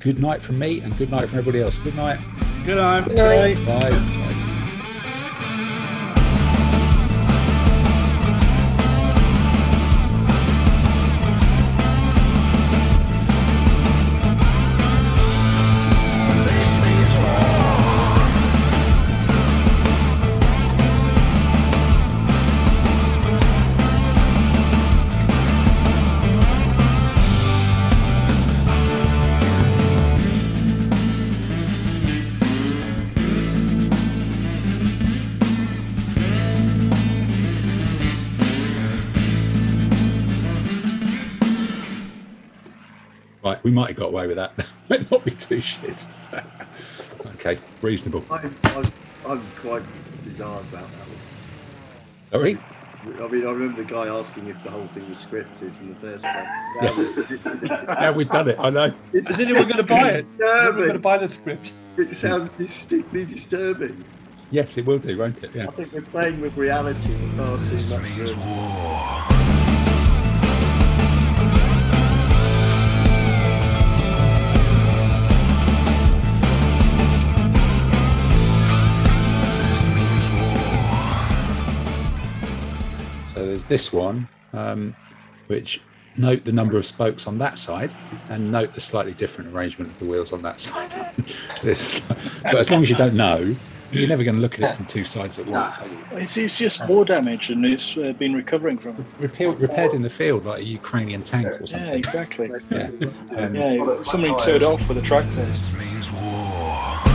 good night from me and good night from everybody else. Good night. Good night. Good night. Good night. Bye. Right, we might have got away with that. Might not be too shit. Okay, reasonable. I'm quite bizarre about that one. Sorry? I mean, I remember the guy asking if the whole thing was scripted in the first place. Yeah, we've done it, I know. Is anyone going to buy it? We're going to buy the script. It sounds distinctly disturbing. Yes, it will do, won't it? Yeah. I think we're playing with reality. This means war. So there's this one, which note the number of spokes on that side and note the slightly different arrangement of the wheels on that side. But as long as you don't know, you're never going to look at it from two sides at once. It's just war damage, and it's been recovering from repaired in the field like a Ukrainian tank or something. Yeah, exactly. Yeah. Somebody towed off with a tractor. This means war.